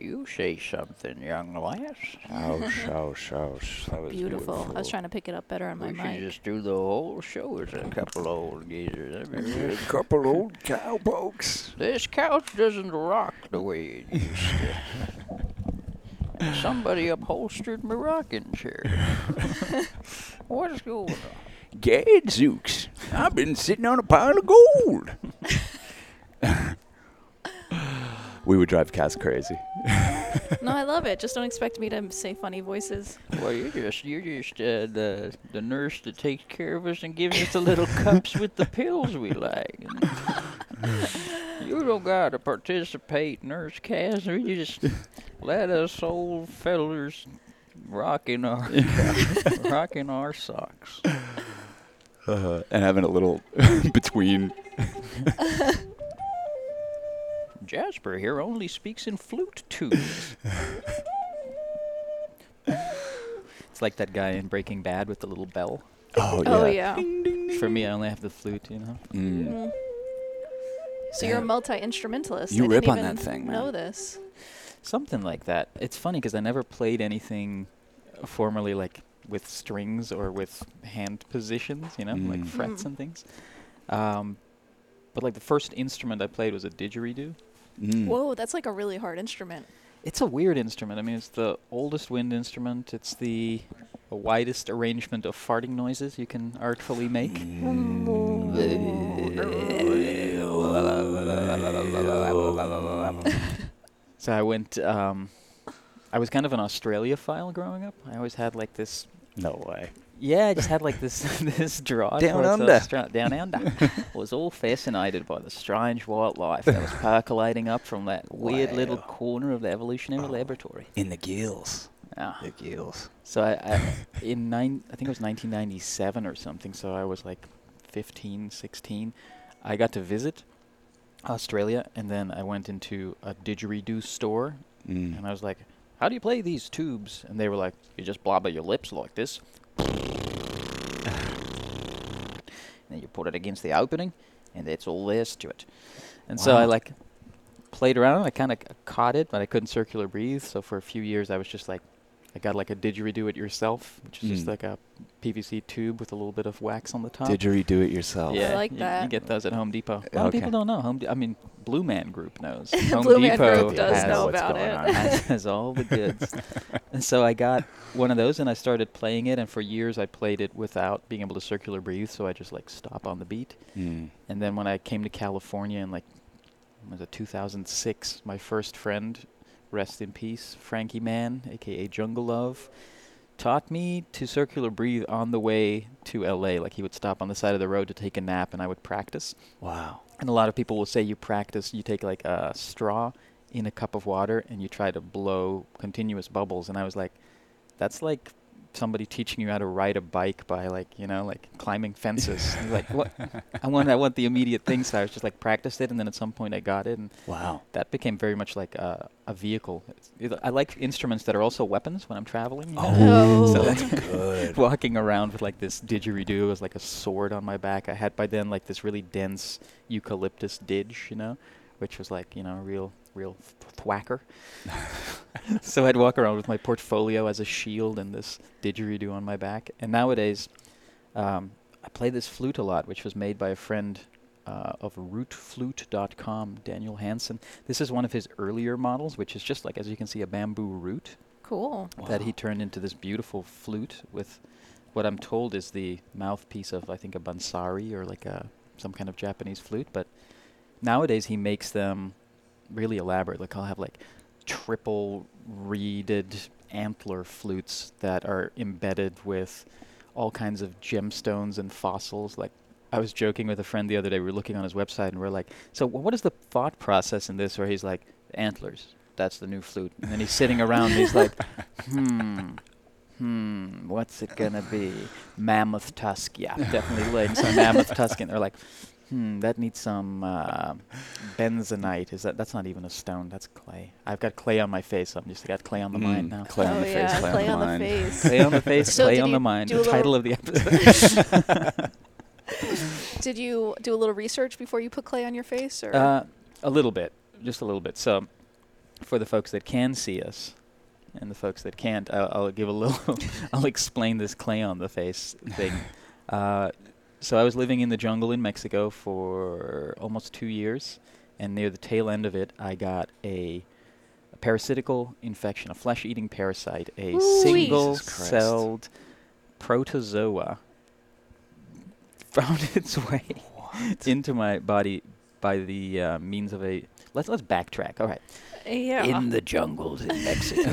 You say something, young lass. Ouch. That was beautiful. I was trying to pick it up better on my mic. We should just do the whole show as a couple old geezers. A couple old cowpokes. This couch doesn't rock the way it used to. Somebody upholstered my rocking chair. What's going on? Gadzooks. I've been sitting on a pile of gold. We would drive Cass crazy. No, I love it. Just don't expect me to say funny voices. Well, you're just the nurse that takes care of us and gives us the little cups with the pills we like. You don't got to participate, Nurse Cass. You just let us old fellers rocking our socks. And having a little between. Jasper here only speaks in flute tunes. It's like that guy in Breaking Bad with the little bell. Oh yeah. Ding, ding, ding. For me, I only have the flute, you know. Mm. So yeah. You're a multi-instrumentalist. You rip on that thing, man. I didn't even know this. Something like that. It's funny because I never played anything formally like with strings or with hand positions, you know, like frets and things. But like the first instrument I played was a didgeridoo. Whoa, that's like a really hard instrument. It's a weird instrument. I mean, it's the oldest wind instrument. It's the widest arrangement of farting noises you can artfully make. So I went, I was kind of an Australia-phile growing up. I always had like this. No way. Yeah, I just had like this this drive down under. Down under. I was all fascinated by the strange wildlife that was percolating up from that weird little corner of the evolutionary laboratory. In the gills. Ah. The gills. So I think it was 1997 or something, so I was like 15, 16. I got to visit Australia, and then I went into a didgeridoo store, and I was like, how do you play these tubes? And they were like, you just blobber your lips like this. And then you put it against the opening, and that's all there is to it. And so I like played around. I kind of caught it, but I couldn't circular breathe. So for a few years, I was just like, I got like a didgeridoo it yourself, which is just like a PVC tube with a little bit of wax on the top. Didgeridoo it yourself. Yeah, I like that. You get those at Home Depot. A lot of people don't know. Blue Man Group knows. Blue Man Group does know about it. Has all the goods. And so I got one of those and I started playing it. And for years I played it without being able to circular breathe. So I just like stop on the beat. And then when I came to California in like, was it 2006, my first friend, rest in peace, Frankie Mann, a.k.a. Jungle Love, taught me to circular breathe on the way to L.A. Like he would stop on the side of the road to take a nap and I would practice. Wow. And a lot of people will say you practice, you take like a straw in a cup of water and you try to blow continuous bubbles. And I was like, that's like somebody teaching you how to ride a bike by like, you know, like climbing fences. Like what? I want the immediate thing. So I was just like practiced it. And then at some point I got it. And that became very much like a vehicle. I like instruments that are also weapons when I'm traveling. So that's good. Walking around with like this didgeridoo as like a sword on my back. I had by then like this really dense eucalyptus didge, you know, which was like, you know, a real thwacker. So I'd walk around with my portfolio as a shield and this didgeridoo on my back. And nowadays, I play this flute a lot, which was made by a friend of rootflute.com, Daniel Hansen. This is one of his earlier models, which is just like, as you can see, a bamboo root. Cool. That he turned into this beautiful flute with what I'm told is the mouthpiece of, I think, a bansari or like some kind of Japanese flute. But nowadays he makes them really elaborate. Like I'll have like triple reeded antler flutes that are embedded with all kinds of gemstones and fossils. Like I was joking with a friend the other day, we were looking on his website and we're like, so what is the thought process in this? Where he's like, antlers, that's the new flute. And then he's sitting around and he's like, what's it gonna be? Mammoth tusk. Yeah, definitely laying some mammoth tusk in there. Like, that needs some bentonite. That's not even a stone, that's clay. I've got clay on my face. I've just got clay on the mind now. Clay on the face. Clay on the face, so clay on the mind. The title of the episode. Did you do a little research before you put clay on your face? Or? A little bit. Just a little bit. So for the folks that can see us and the folks that can't, I'll give a little, I'll explain this clay on the face thing. So I was living in the jungle in Mexico for almost 2 years, and near the tail end of it, I got a parasitical infection, a flesh-eating parasite, a single-celled protozoa found its way into my body by the means of a... Let's backtrack. All right. Yeah. In the jungles in Mexico.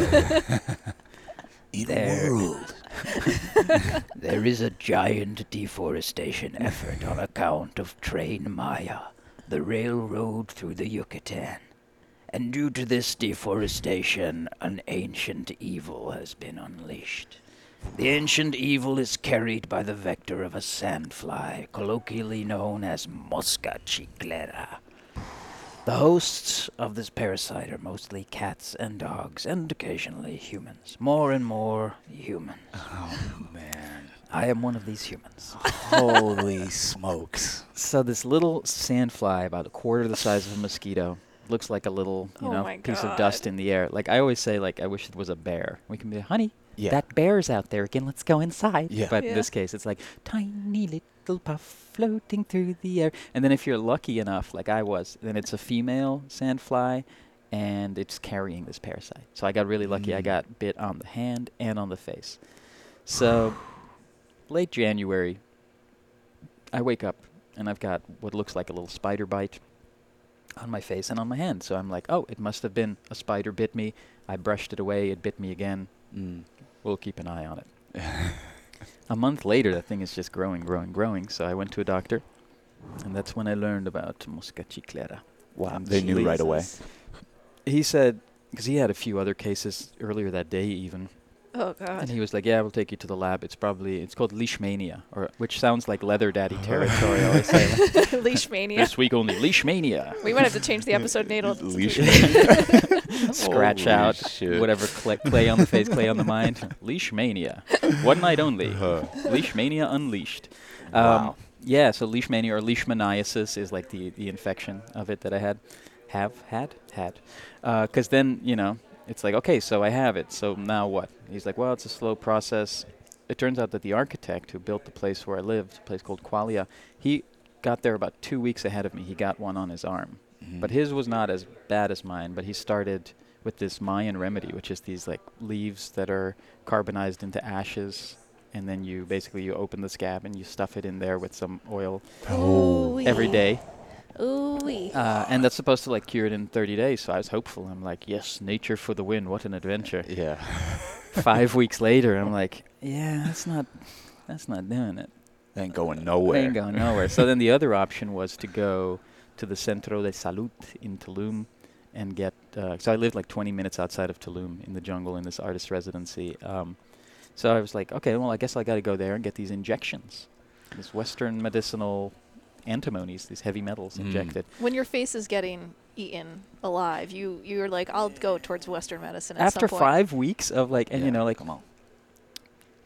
In the world. There is a giant deforestation effort on account of Train Maya, the railroad through the Yucatan. And due to this deforestation, an ancient evil has been unleashed. The ancient evil is carried by the vector of a sandfly, colloquially known as Mosca Chiclera. The hosts of this parasite are mostly cats and dogs, and occasionally humans. More and more humans. Oh, man. I am one of these humans. Holy smokes. So this little sandfly, about a quarter the size of a mosquito, looks like a little, piece of dust in the air. Like, I always say, like, I wish it was a bear. We can be like, honey, that bear's out there again. Let's go inside. Yeah. But in this case, it's like, tiny little puff. Floating through the air. And then if you're lucky enough, like I was, then it's a female sandfly, and it's carrying this parasite. So I got really lucky. I got bit on the hand and on the face. So late January, I wake up, and I've got what looks like a little spider bite on my face and on my hand. So I'm like, oh, it must have been a spider bit me. I brushed it away. It bit me again. We'll keep an eye on it. A month later, that thing is just growing. So I went to a doctor, and that's when I learned about Mosca Chiclera. Wow, they knew right away. He said, because he had a few other cases earlier that day even. Oh, God. And he was like, yeah, we'll take you to the lab. It's called Leishmania, which sounds like Leather Daddy territory. I always say. Leishmania. This week only, Leishmania. We might have to change the episode natal. Leishmania. Scratch out whatever clay on the face, clay on the mind. Leishmania. One night only. Leishmania unleashed. Wow. Yeah, so Leishmania or Leishmaniasis is like the infection of it that I had. Because then, it's like, okay, so I have it, so now what? He's like, well, it's a slow process. It turns out that the architect who built the place where I lived, a place called Qualia, he got there about 2 weeks ahead of me. He got one on his arm. But his was not as bad as mine, but he started with this Mayan remedy, which is these like leaves that are carbonized into ashes, and then you open the scab and you stuff it in there with some oil every day. Ooh-wee. And that's supposed to cure it in 30 days, so I was hopeful. I'm like, yes, nature for the win. What an adventure. Yeah. 5 weeks later, I'm like, yeah, that's not doing it. Ain't going nowhere. So then the other option was to go to the Centro de Salud in Tulum and get... so I lived 20 minutes outside of Tulum in the jungle in this artist residency. So I was like, okay, well, I guess I got to go there and get these injections, this Western medicinal... antimonies, these heavy metals injected. When your face is getting eaten alive, you're like, I'll go towards Western medicine at some point. After 5 weeks of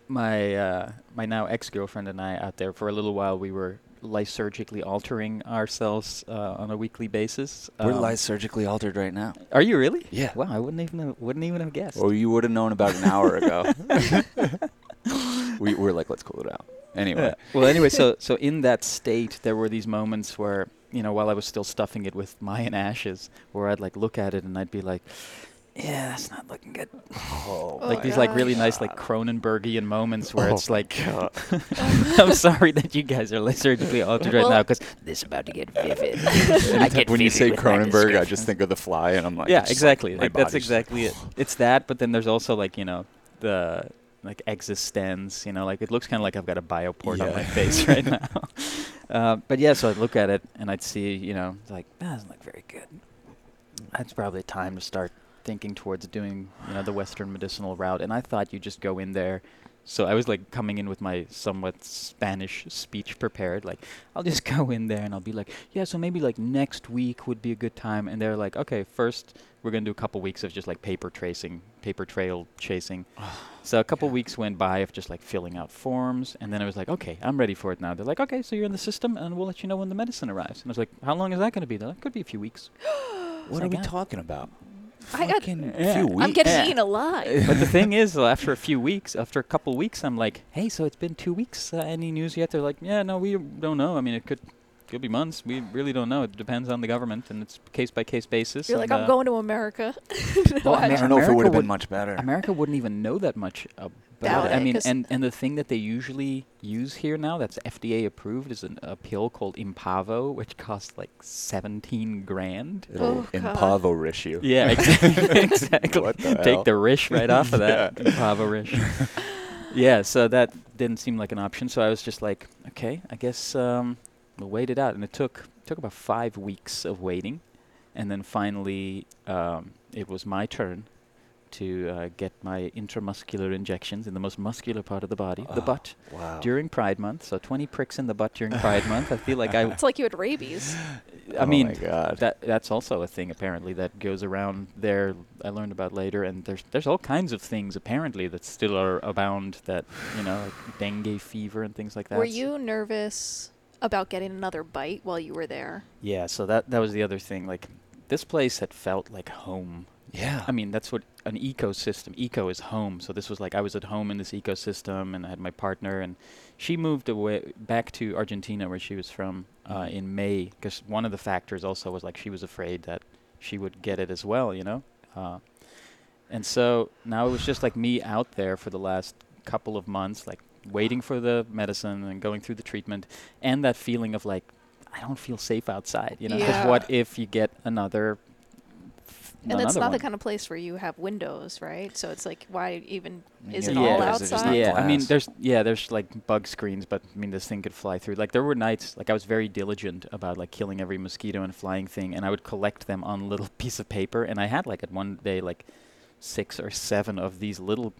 my now ex-girlfriend and I out there for a little while, we were lysergically altering ourselves on a weekly basis. We're lysergically altered right now. Are you really? Yeah. Wow, I wouldn't even have guessed. Or you would have known about an hour ago. We're like, let's cool it out. Anyway. So in that state, there were these moments where, while I was still stuffing it with Mayan ashes, where I'd look at it and I'd be like, yeah, that's not looking good. These really nice Cronenbergian moments where it's like, I'm sorry that you guys are surgically altered right now because this is about to get vivid. When you say Cronenberg, I just think of The Fly, and I'm like, yeah, exactly. That's exactly it. It's that, but then there's also the... existence, it looks kind of like I've got a bioport on my face right now. So I'd look at it and I'd see, that doesn't look very good. That's probably time to start thinking towards doing, the Western medicinal route. And I thought you just go in there. So I was coming in with my somewhat Spanish speech prepared. I'll just go in there and I'll be like, yeah, so maybe next week would be a good time. And they're like, okay, first we're going to do a couple weeks of just paper trail chasing. So a couple weeks went by of just filling out forms. And then I was like, okay, I'm ready for it now. They're like, okay, so you're in the system and we'll let you know when the medicine arrives. And I was like, how long is that going to be? They're like, could be a few weeks. What are we talking about? I got a few weeks. I'm getting eaten alive. But the thing is, after a few weeks, after a couple weeks, I'm like, hey, so it's been 2 weeks. Any news yet? They're like, yeah, no, we don't know. I mean, it could be months. We really don't know. It depends on the government, and it's case-by-case basis. You're like, I'm going to America. Well, I don't know if it would have been much better. America wouldn't even know that much about it. I mean, and the thing that they usually use here now that's FDA approved is a pill called Impavo, which costs like $17,000. Oh, Impavo rish you. Yeah, exactly. What the Take hell? The rish right off of that. Yeah. Impavo rish. Yeah, so that didn't seem like an option. So I was just like, okay, I guess... we'll wait it out, and it took about 5 weeks of waiting, and then finally it was my turn to get my intramuscular injections in the most muscular part of the body, the butt, during Pride Month. So 20 pricks in the butt during Pride Month. I feel like it's like you had rabies. I mean, that's also a thing apparently that goes around there. I learned about later, and there's all kinds of things apparently that still are abound that like dengue fever and things like that. Were you nervous about getting another bite while you were there? Yeah, so that was the other thing. Like, this place had felt like home. Yeah. I mean, that's what an ecosystem. Eco is home. So this was like I was at home in this ecosystem, and I had my partner, and she moved away back to Argentina where she was from in May, because one of the factors also was like she was afraid that she would get it as well, and so now it was just like me out there for the last couple of months, like, waiting for the medicine and going through the treatment, and that feeling of like, I don't feel safe outside, because what if you get another and that's not one. The kind of place where you have windows, right? So it's like, why even is it all outside? Yeah, I mean, there's like bug screens, but I mean, this thing could fly through. Like, there were nights, like, I was very diligent about like killing every mosquito and flying thing, and I would collect them on a little piece of paper, and I had like at one day like 6 or 7 of these little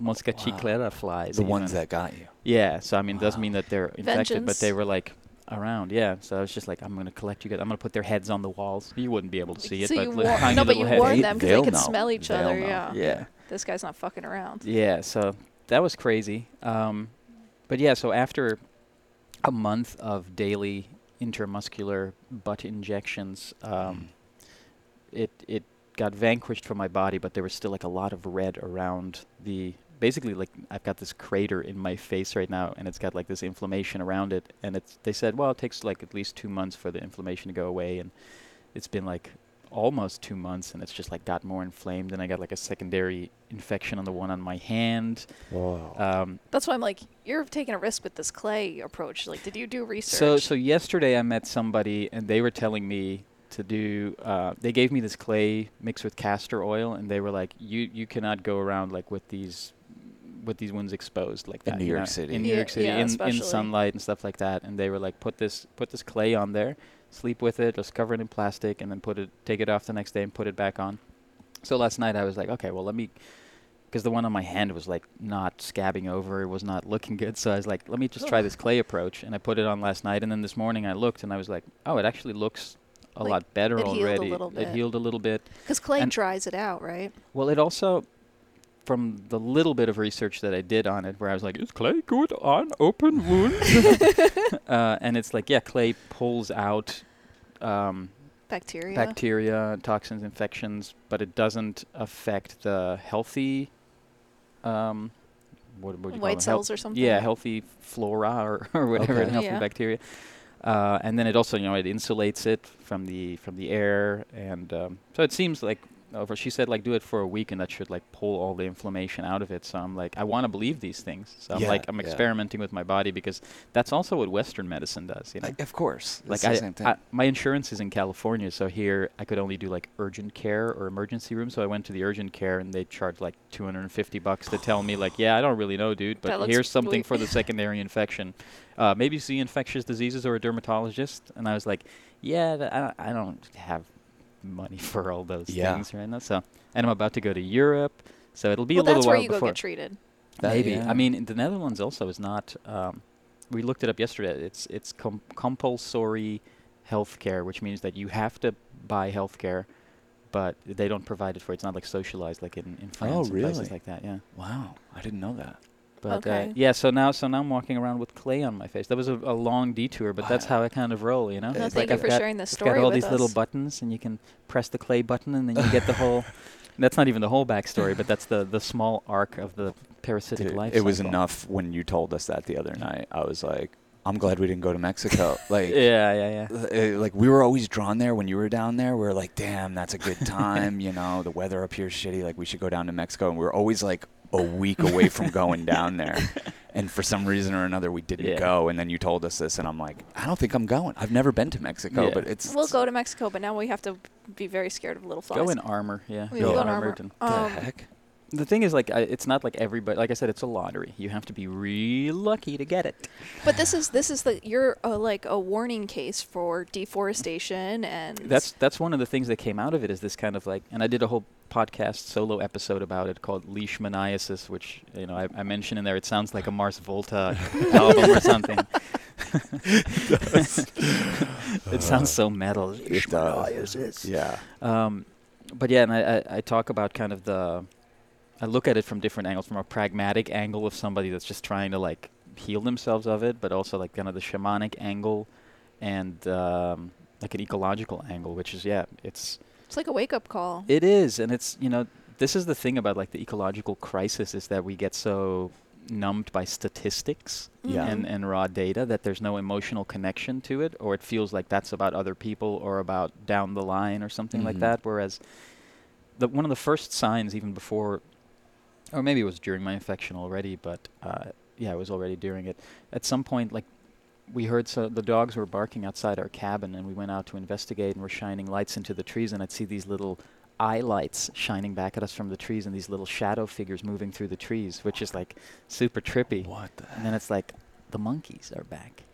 Mosca Chiclera flies. The ones that got you. Yeah. So, I mean, it doesn't mean that they're infected, but they were, like, around. Yeah. So, I was just like, I'm going to collect you guys. I'm going to put their heads on the walls. You wouldn't be able to see it, but tiny little heads. But you warn them because they could smell each other. Yeah. Yeah. This guy's not fucking around. Yeah. So, that was crazy. But, yeah, so after a month of daily intramuscular butt injections, it got vanquished from my body, but there was still like a lot of red around basically like I've got this crater in my face right now, and it's got like this inflammation around it, and they said, well, it takes like at least 2 months for the inflammation to go away, and it's been like almost 2 months, and it's just like got more inflamed, and I got like a secondary infection on the one on my hand. Wow. That's why I'm like, you're taking a risk with this clay approach. Like, did you do research? So yesterday I met somebody, and they were telling me to do, they gave me this clay mixed with castor oil, and they were like, you cannot go around like with these wounds exposed like that. In New York City, in sunlight and stuff like that. And they were like, put this clay on there, sleep with it, just cover it in plastic, and then take it off the next day and put it back on. So last night I was like, okay, well, because the one on my hand was like not scabbing over, it was not looking good. So I was like, let me just try this clay approach. And I put it on last night, and then this morning I looked, and I was like, oh, it actually looks a lot better already. It healed a little bit. Because clay dries it out, right? Well, it also, from the little bit of research that I did on it, where I was like, is clay good on open wounds? And it's like, yeah, clay pulls out bacteria, toxins, infections, but it doesn't affect the healthy what do you white call cells or something? Yeah, healthy flora or whatever, and healthy bacteria. And then it also, it insulates it from the air, and so it seems like she said like do it for a week, and that should like pull all the inflammation out of it. So I'm like, I want to believe these things. So I'm experimenting with my body, because that's also what Western medicine does. Of course, like my insurance is in California, so here I could only do like urgent care or emergency room. So I went to the urgent care, and they charged like $250 to tell me like, yeah, I don't really know, dude, but here's something for the secondary infection. Maybe see infectious diseases or a dermatologist. And I was like, yeah, I don't have money for all those things right now. So, and I'm about to go to Europe, so it'll be a little while before. That's where you go get treated. Maybe. I mean, the Netherlands also is not. We looked it up yesterday. It's compulsory healthcare, which means that you have to buy healthcare, but they don't provide it for. It's not like socialized like in France and places like that. Yeah. Wow, I didn't know that. But yeah, so now I'm walking around with clay on my face. That was a long detour, but that's how I kind of roll, you know. No, thank you for sharing this story with us. I've got all these little buttons, and you can press the clay button, and then you get the whole. That's not even the whole backstory, but that's the small arc of the parasitic life. It was enough when you told us that the other night. I was like, I'm glad we didn't go to Mexico. Like, like, we were always drawn there when you were down there. We were like, damn, that's a good time. You know, the weather up here is shitty. Like, we should go down to Mexico. And we were always like a week away from going down there. And for some reason or another, we didn't go. And then you told us this, and I'm like, I don't think I'm going. I've never been to Mexico, but it's... We'll go to Mexico, but now we have to be very scared of little flies. Go in armor, Go in armor. The heck? The thing is, like, it's not like everybody. Like I said, it's a lottery. You have to be real lucky to get it. But this is you're like a warning case for deforestation, and that's one of the things that came out of it is this kind of like. And I did a whole podcast solo episode about it called Leishmaniasis, which I mentioned in there. It sounds like a Mars Volta album or something. It sounds so metal. It does. Yeah. But yeah, and I talk about kind of the. I look at it from different angles, from a pragmatic angle of somebody that's just trying to like heal themselves of it, but also like kind of the shamanic angle and like an ecological angle, which is, it's like a wake up call. It is. And it's, this is the thing about like the ecological crisis is that we get so numbed by statistics and raw data that there's no emotional connection to it, or it feels like that's about other people or about down the line or something like that. Whereas one of the first signs, even before, or maybe it was during my infection already, but it was already during it. At some point, like, we heard the dogs were barking outside our cabin, and we went out to investigate, and we're shining lights into the trees, and I'd see these little eye lights shining back at us from the trees and these little shadow figures moving through the trees, which is, like, super trippy. What the heck? And then it's like, the monkeys are back.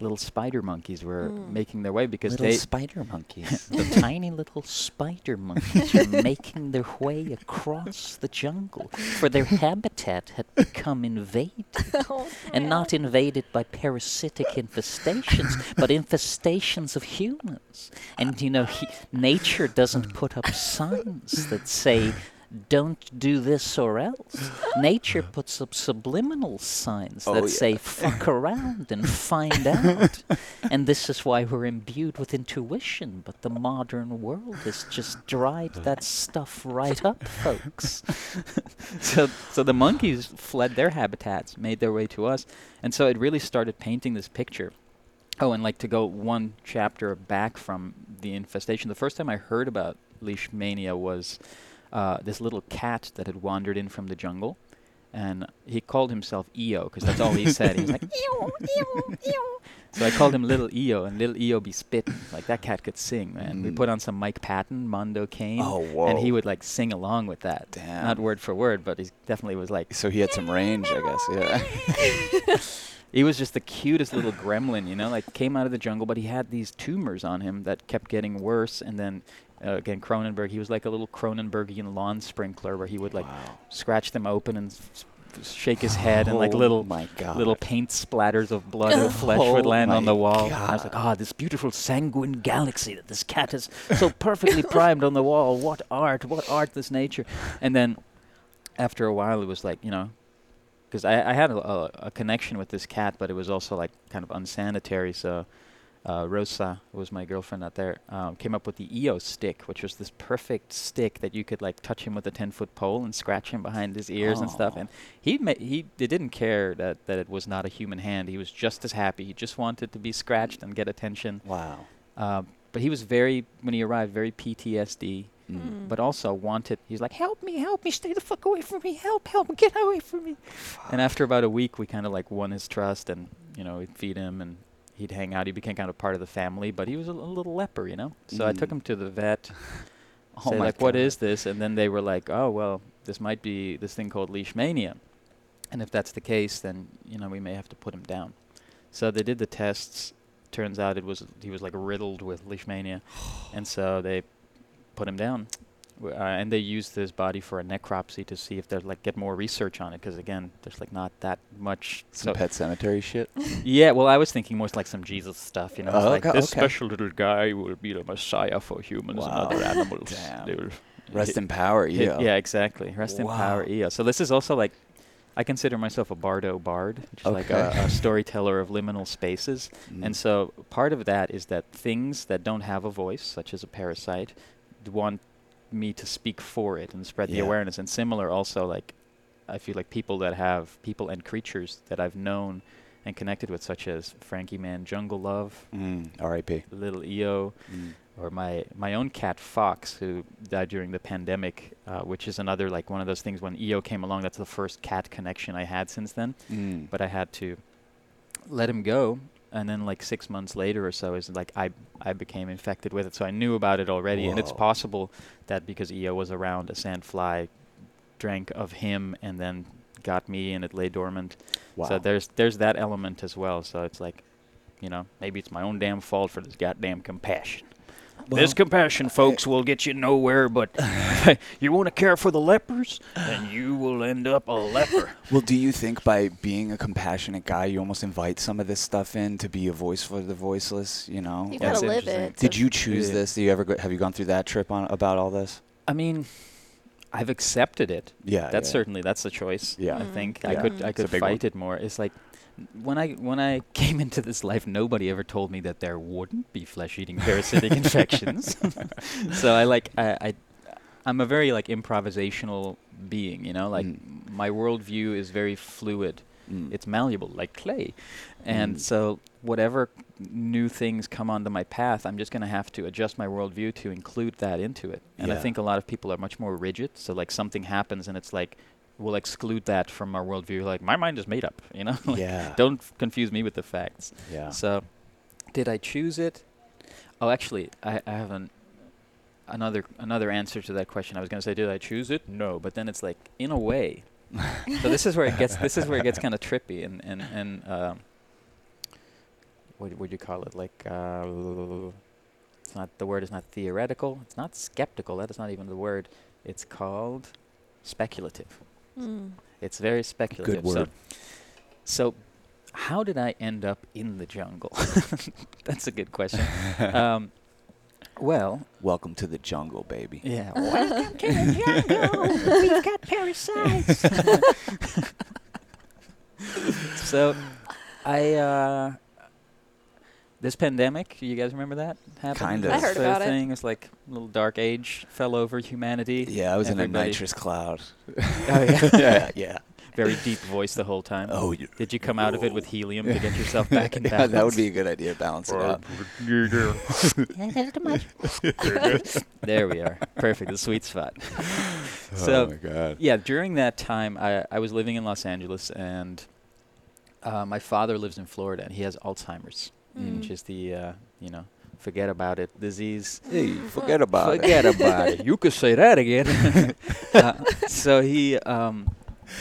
Little spider monkeys were making their way because little spider monkeys. The tiny little spider monkeys were making their way across the jungle, for their habitat had become invaded. And not invaded by parasitic infestations, but infestations of humans. And, nature doesn't put up signs that say, don't do this or else. Nature puts up subliminal signs that say, fuck around and find out. And this is why we're imbued with intuition, but the modern world has just dried that stuff right up, folks. So the monkeys fled their habitats, made their way to us, and so it really started painting this picture. Oh, and like to go one chapter back from the infestation, the first time I heard about Leishmania was... this little cat that had wandered in from the jungle, and he called himself Io because that's all he said. He was like, Io, Io, Io. So I called him Little Io, and Little Io be spitting. Like, that cat could sing, man. We put on some Mike Patton, Mondo Kane, and he would, like, sing along with that. Damn. Not word for word, but he definitely was like... So he had some range, I guess, yeah. He was just the cutest little gremlin, like, came out of the jungle, but he had these tumors on him that kept getting worse, and then... again, Cronenberg, he was like a little Cronenbergian lawn sprinkler where he would like scratch them open and shake his head and like little paint splatters of blood and flesh would land on the wall. And I was like, this beautiful sanguine galaxy that this cat is so perfectly primed on the wall. What art, this nature. And then after a while it was like, because I had a connection with this cat, but it was also like kind of unsanitary, so... Rosa, who was my girlfriend out there, came up with the Io stick, which was this perfect stick that you could like touch him with a 10-foot pole and scratch him behind his ears and stuff. And he didn't care that it was not a human hand. He was just as happy. He just wanted to be scratched and get attention. Wow. But he was when he arrived, very PTSD. But also he's like, help me, stay the fuck away from me, help, get away from me. And after about a week, we kind of like won his trust and, we'd feed him and he'd hang out. He became kind of part of the family, but he was a little leper, So I took him to the vet. Say, like, God. What is this? And then they were like, this might be this thing called Leishmania. And if that's the case, then, we may have to put him down. So they did the tests. Turns out he was like riddled with Leishmania. And so they put him down. And they used his body for a necropsy to see if they'd like get more research on it, because again, there's like not that much. Some pet cemetery shit. Yeah, well, I was thinking more like some Jesus stuff, This special little guy will be the Messiah for humans and other animals. Damn. Rest in power, Io. Yeah, exactly. Rest in power, Io. So this is also like I consider myself a bard, which is like a storyteller of liminal spaces. And so part of that is that things that don't have a voice, such as a parasite, want me to speak for it and spread the awareness. And similar also, like, I feel like people and creatures that I've known and connected with, such as Frankie Man, Jungle Love, R.I.P. Little EO, or my own cat Fox, who died during the pandemic, which is another, like, one of those things. When EO came along, that's the first cat connection I had since then. But I had to let him go, and then like 6 months later or so is like I became infected with it. So I knew about it already. Whoa. And it's possible that because EO was around, a sandfly drank of him and then got me, and it lay dormant. Wow. So there's that element as well. So it's like, you know, maybe it's my own damn fault for this goddamn compassion. Well, this compassion, folks, will get you nowhere, but you want to care for the lepers, and you will end up a leper. Well, do you think by being a compassionate guy, you almost invite some of this stuff in to be a voice for the voiceless, you know? You got to live it. Did you choose this? Do you ever have you gone through that trip on about all this? I mean, I've accepted it. Yeah. That's the choice. Yeah. I think I could fight it more. It's like when I came into this life, nobody ever told me that there wouldn't be flesh-eating parasitic infections. So I'm a very like improvisational being, you know, like my worldview is very fluid. It's malleable like clay. And so whatever new things come onto my path, I'm just going to have to adjust my worldview to include that into it. And I think a lot of people are much more rigid. So like something happens and it's like, we'll exclude that from our worldview. Like, my mind is made up, you know? Like, don't confuse me with the facts. Yeah. So did I choose it? Oh, actually, I have another answer to that question. I was going to say, did I choose it? No. But then it's like, in a way. So this is where it gets kind of trippy and what would you call it? Like, it's not, the word is not theoretical. It's not skeptical. That is not even the word. It's called speculative. It's very speculative. Good word. So how did I end up in the jungle? That's a good question. Well, welcome to the jungle, baby. Yeah, welcome to the jungle. We've got parasites. So, this pandemic, you guys remember that happened? Kind of. I heard about it. It's like a little dark age fell over humanity. Yeah, I was in a nitrous cloud. Oh, yeah. Yeah. Very deep voice the whole time. Oh, did you come out of it with helium to get yourself back in balance? Yeah, that would be a good idea. Balance it out. There we are. Perfect. The sweet spot. So, oh my God. Yeah, during that time, I was living in Los Angeles, and my father lives in Florida, and he has Alzheimer's, which is the forget about it disease. Hey, forget about it. Forget about it. You could say that again. So he.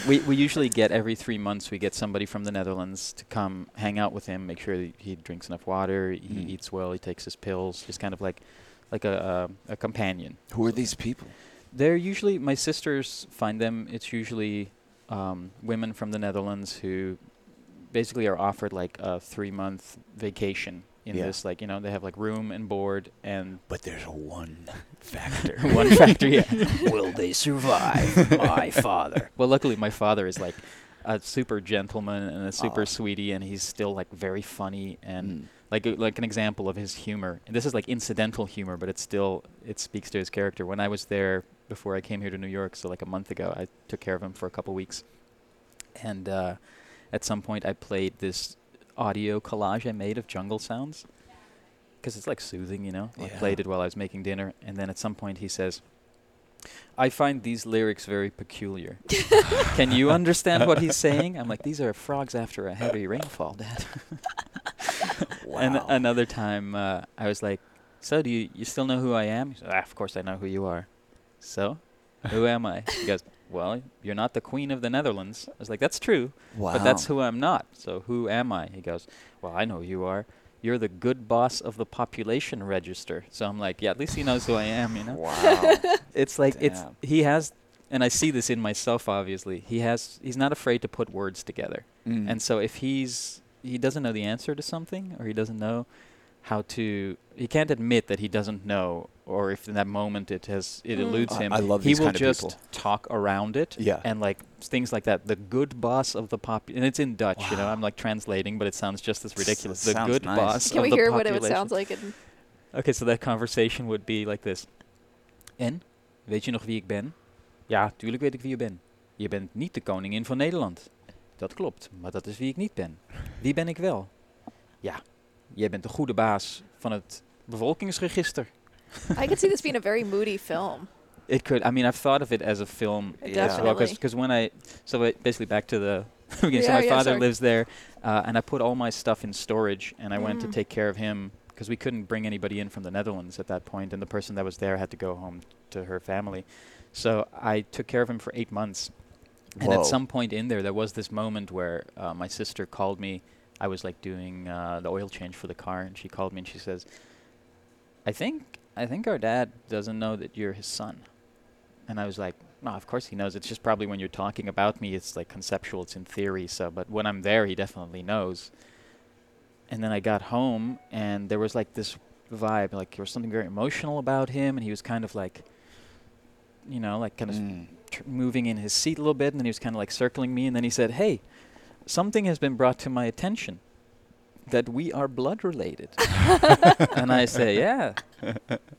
We usually get every 3 months, we get somebody from the Netherlands to come hang out with him, make sure that he drinks enough water, he eats well, he takes his pills, just kind of like a companion. Who are these people? They're usually, my sisters find them, it's usually women from the Netherlands who basically are offered like a 3-month vacation. In this, like, you know, they have like room and board and... But there's one factor. One factor, yeah. Will they survive my father? Well, luckily my father is like a super gentleman and a super sweetie, and he's still like very funny and like an example of his humor. And this is like incidental humor, but it's still, it speaks to his character. When I was there before I came here to New York, so like a month ago, I took care of him for a couple weeks. And at some point I played this audio collage I made of jungle sounds because it's like soothing, you know. I played it while I was making dinner, and then at some point he says, "I find these lyrics very peculiar. Can you understand what he's saying?" I'm like, "These are frogs after a heavy rainfall, Dad." Wow. And another time I was like, "So do you still know who I am?" He said, "Of course I know who you are." "So who am I?" He goes, "Well, you're not the queen of the Netherlands." I was like, "That's true, but that's who I'm not. So who am I?" He goes, "Well, I know who you are. You're the good boss of the population register." So I'm like, yeah, at least he knows who I am, you know? Wow. It's like, it's he has, and I see this in myself, obviously, he's not afraid to put words together. And so if he doesn't know the answer to something, or he doesn't know how to. He can't admit that he doesn't know, or if in that moment it eludes him. I love these kind of people. He will just talk around it, and like things like that. The good boss of the population, and it's in Dutch. Wow. You know, I'm like translating, but it sounds just as ridiculous. The good boss. Can we hear what it sounds like? Okay, so that conversation would be like this. En, weet je nog wie ik ben? Ja, tuurlijk weet ik wie je bent. Je bent niet de koningin van Nederland. Dat klopt, maar dat is wie ik niet ben. Wie ben ik wel? Ja, jij bent de goede baas van het bevolkingsregister. I could see this being a very moody film. It could. I mean, I've thought of it as a film as well. Because when I... So basically back to the... so my father lives there, and I put all my stuff in storage, and I went to take care of him, because we couldn't bring anybody in from the Netherlands at that point, and the person that was there had to go home to her family. So I took care of him for 8 months. Whoa. And at some point in there was this moment where my sister called me. I was like doing the oil change for the car, and she called me and she says, I think our dad doesn't know that you're his son. And I was like, no, of course he knows. It's just probably when you're talking about me, it's like conceptual, it's in theory. So, but when I'm there, he definitely knows. And then I got home, and there was like this vibe, like there was something very emotional about him, and he was kind of like, you know, like kind of moving in his seat a little bit, and then he was kind of like circling me, and then he said, hey, something has been brought to my attention, that we are blood related. And I say, yeah,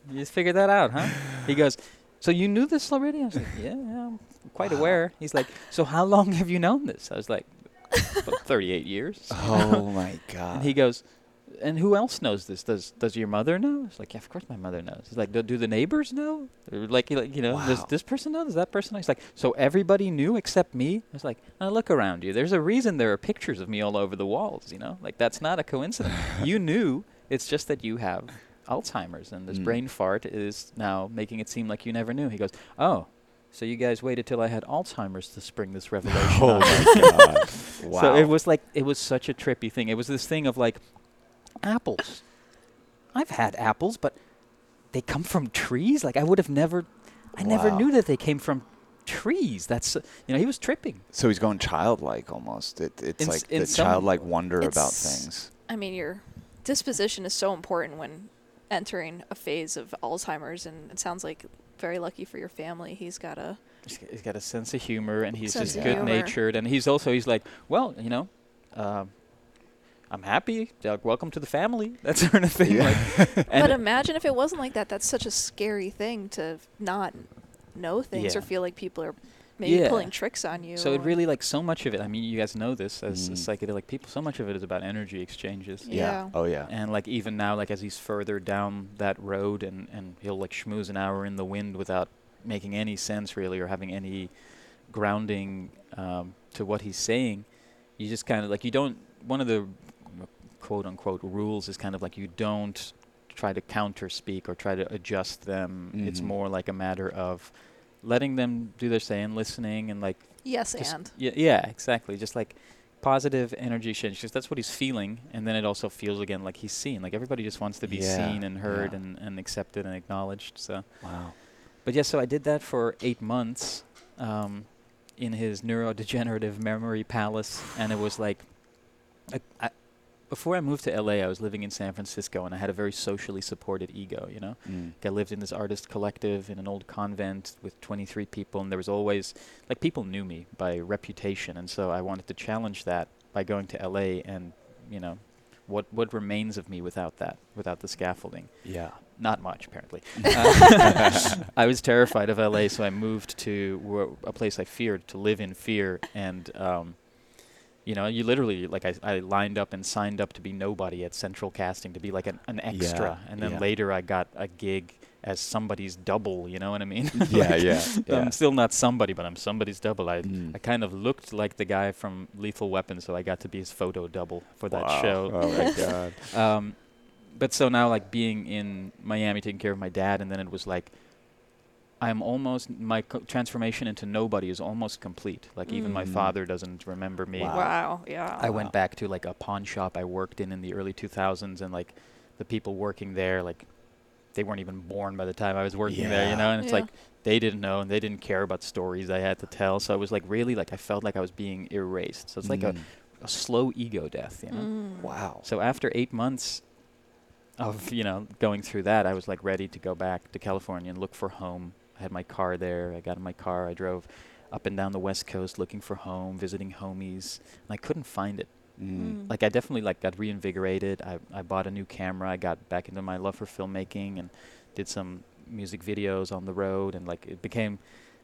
you just figured that out, huh? He goes, so you knew this already? I was like, yeah, I'm quite aware. He's like, so how long have you known this? I was like, about 38 years. Oh, my God. And he goes, and who else knows this? Does your mother know? It's like, yeah, of course my mother knows. He's like, do the neighbors know? Like, you know, does this person know? Does that person know? He's like, so everybody knew except me? I was like, now look around you. There's a reason there are pictures of me all over the walls, you know? Like, that's not a coincidence. You knew. It's just that you have Alzheimer's, and this brain fart is now making it seem like you never knew. He goes, oh, so you guys waited till I had Alzheimer's to spring this revelation. Oh, my God. Wow. So it was like, it was such a trippy thing. It was this thing of like, apples. I've had apples, but they come from trees. Like I would have never, I never knew that they came from trees. That's you know, he was tripping. So he's going childlike almost. It's like the childlike wonder about things. I mean, your disposition is so important when entering a phase of Alzheimer's, and it sounds like very lucky for your family. He's got a sense of humor, and he's just good-natured, and he's like, well, you know. I'm happy. Like, welcome to the family. That sort of thing. Yeah. Like, but imagine if it wasn't like that. That's such a scary thing to not know things or feel like people are maybe pulling tricks on you. So it really, like, so much of it. I mean, you guys know this as psychedelic people. So much of it is about energy exchanges. Yeah. Oh yeah. And like even now, like as he's further down that road, and he'll like schmooze an hour in the wind without making any sense really, or having any grounding to what he's saying. You just kind of like one of the quote-unquote rules is kind of like you don't try to counter-speak or try to adjust them. Mm-hmm. It's more like a matter of letting them do their say and listening and like... Yes, and. Yeah, exactly. Just like positive energy exchange. Because that's what he's feeling. And then it also feels again like he's seen. Like everybody just wants to be seen and heard and accepted and acknowledged. So. Wow. But yeah, so I did that for 8 months in his neurodegenerative memory palace. And it was like... Before I moved to LA, I was living in San Francisco, and I had a very socially supported ego, you know? Like I lived in this artist collective in an old convent with 23 people, and there was always, like, people knew me by reputation, and so I wanted to challenge that by going to LA and, you know, what remains of me without that, without the scaffolding? Yeah. Not much, apparently. I was terrified of LA, so I moved to a place I feared, to live in fear, and... You know, you literally, like, I lined up and signed up to be nobody at Central Casting, to be, like, an extra. Yeah, and then later I got a gig as somebody's double, you know what I mean? Yeah, like I'm still not somebody, but I'm somebody's double. I kind of looked like the guy from Lethal Weapon, so I got to be his photo double for that show. Oh, my God. But so now, like, being in Miami, taking care of my dad, and then it was, like, I'm almost, my transformation into nobody is almost complete. Like even my father doesn't remember me. Wow. Yeah. I went back to like a pawn shop I worked in the early 2000s, and like the people working there, like they weren't even born by the time I was working there, you know? And it's like, they didn't know, and they didn't care about stories I had to tell. So I was like, really, like I felt like I was being erased. So it's like a slow ego death, you know? Wow. So after 8 months, of, you know, going through that, I was like ready to go back to California and look for home. I had my car there. I got in my car. I drove up and down the West Coast looking for home, visiting homies, and I couldn't find it. Like, I definitely like got reinvigorated. I bought a new camera. I got back into my love for filmmaking and did some music videos on the road, and like it became,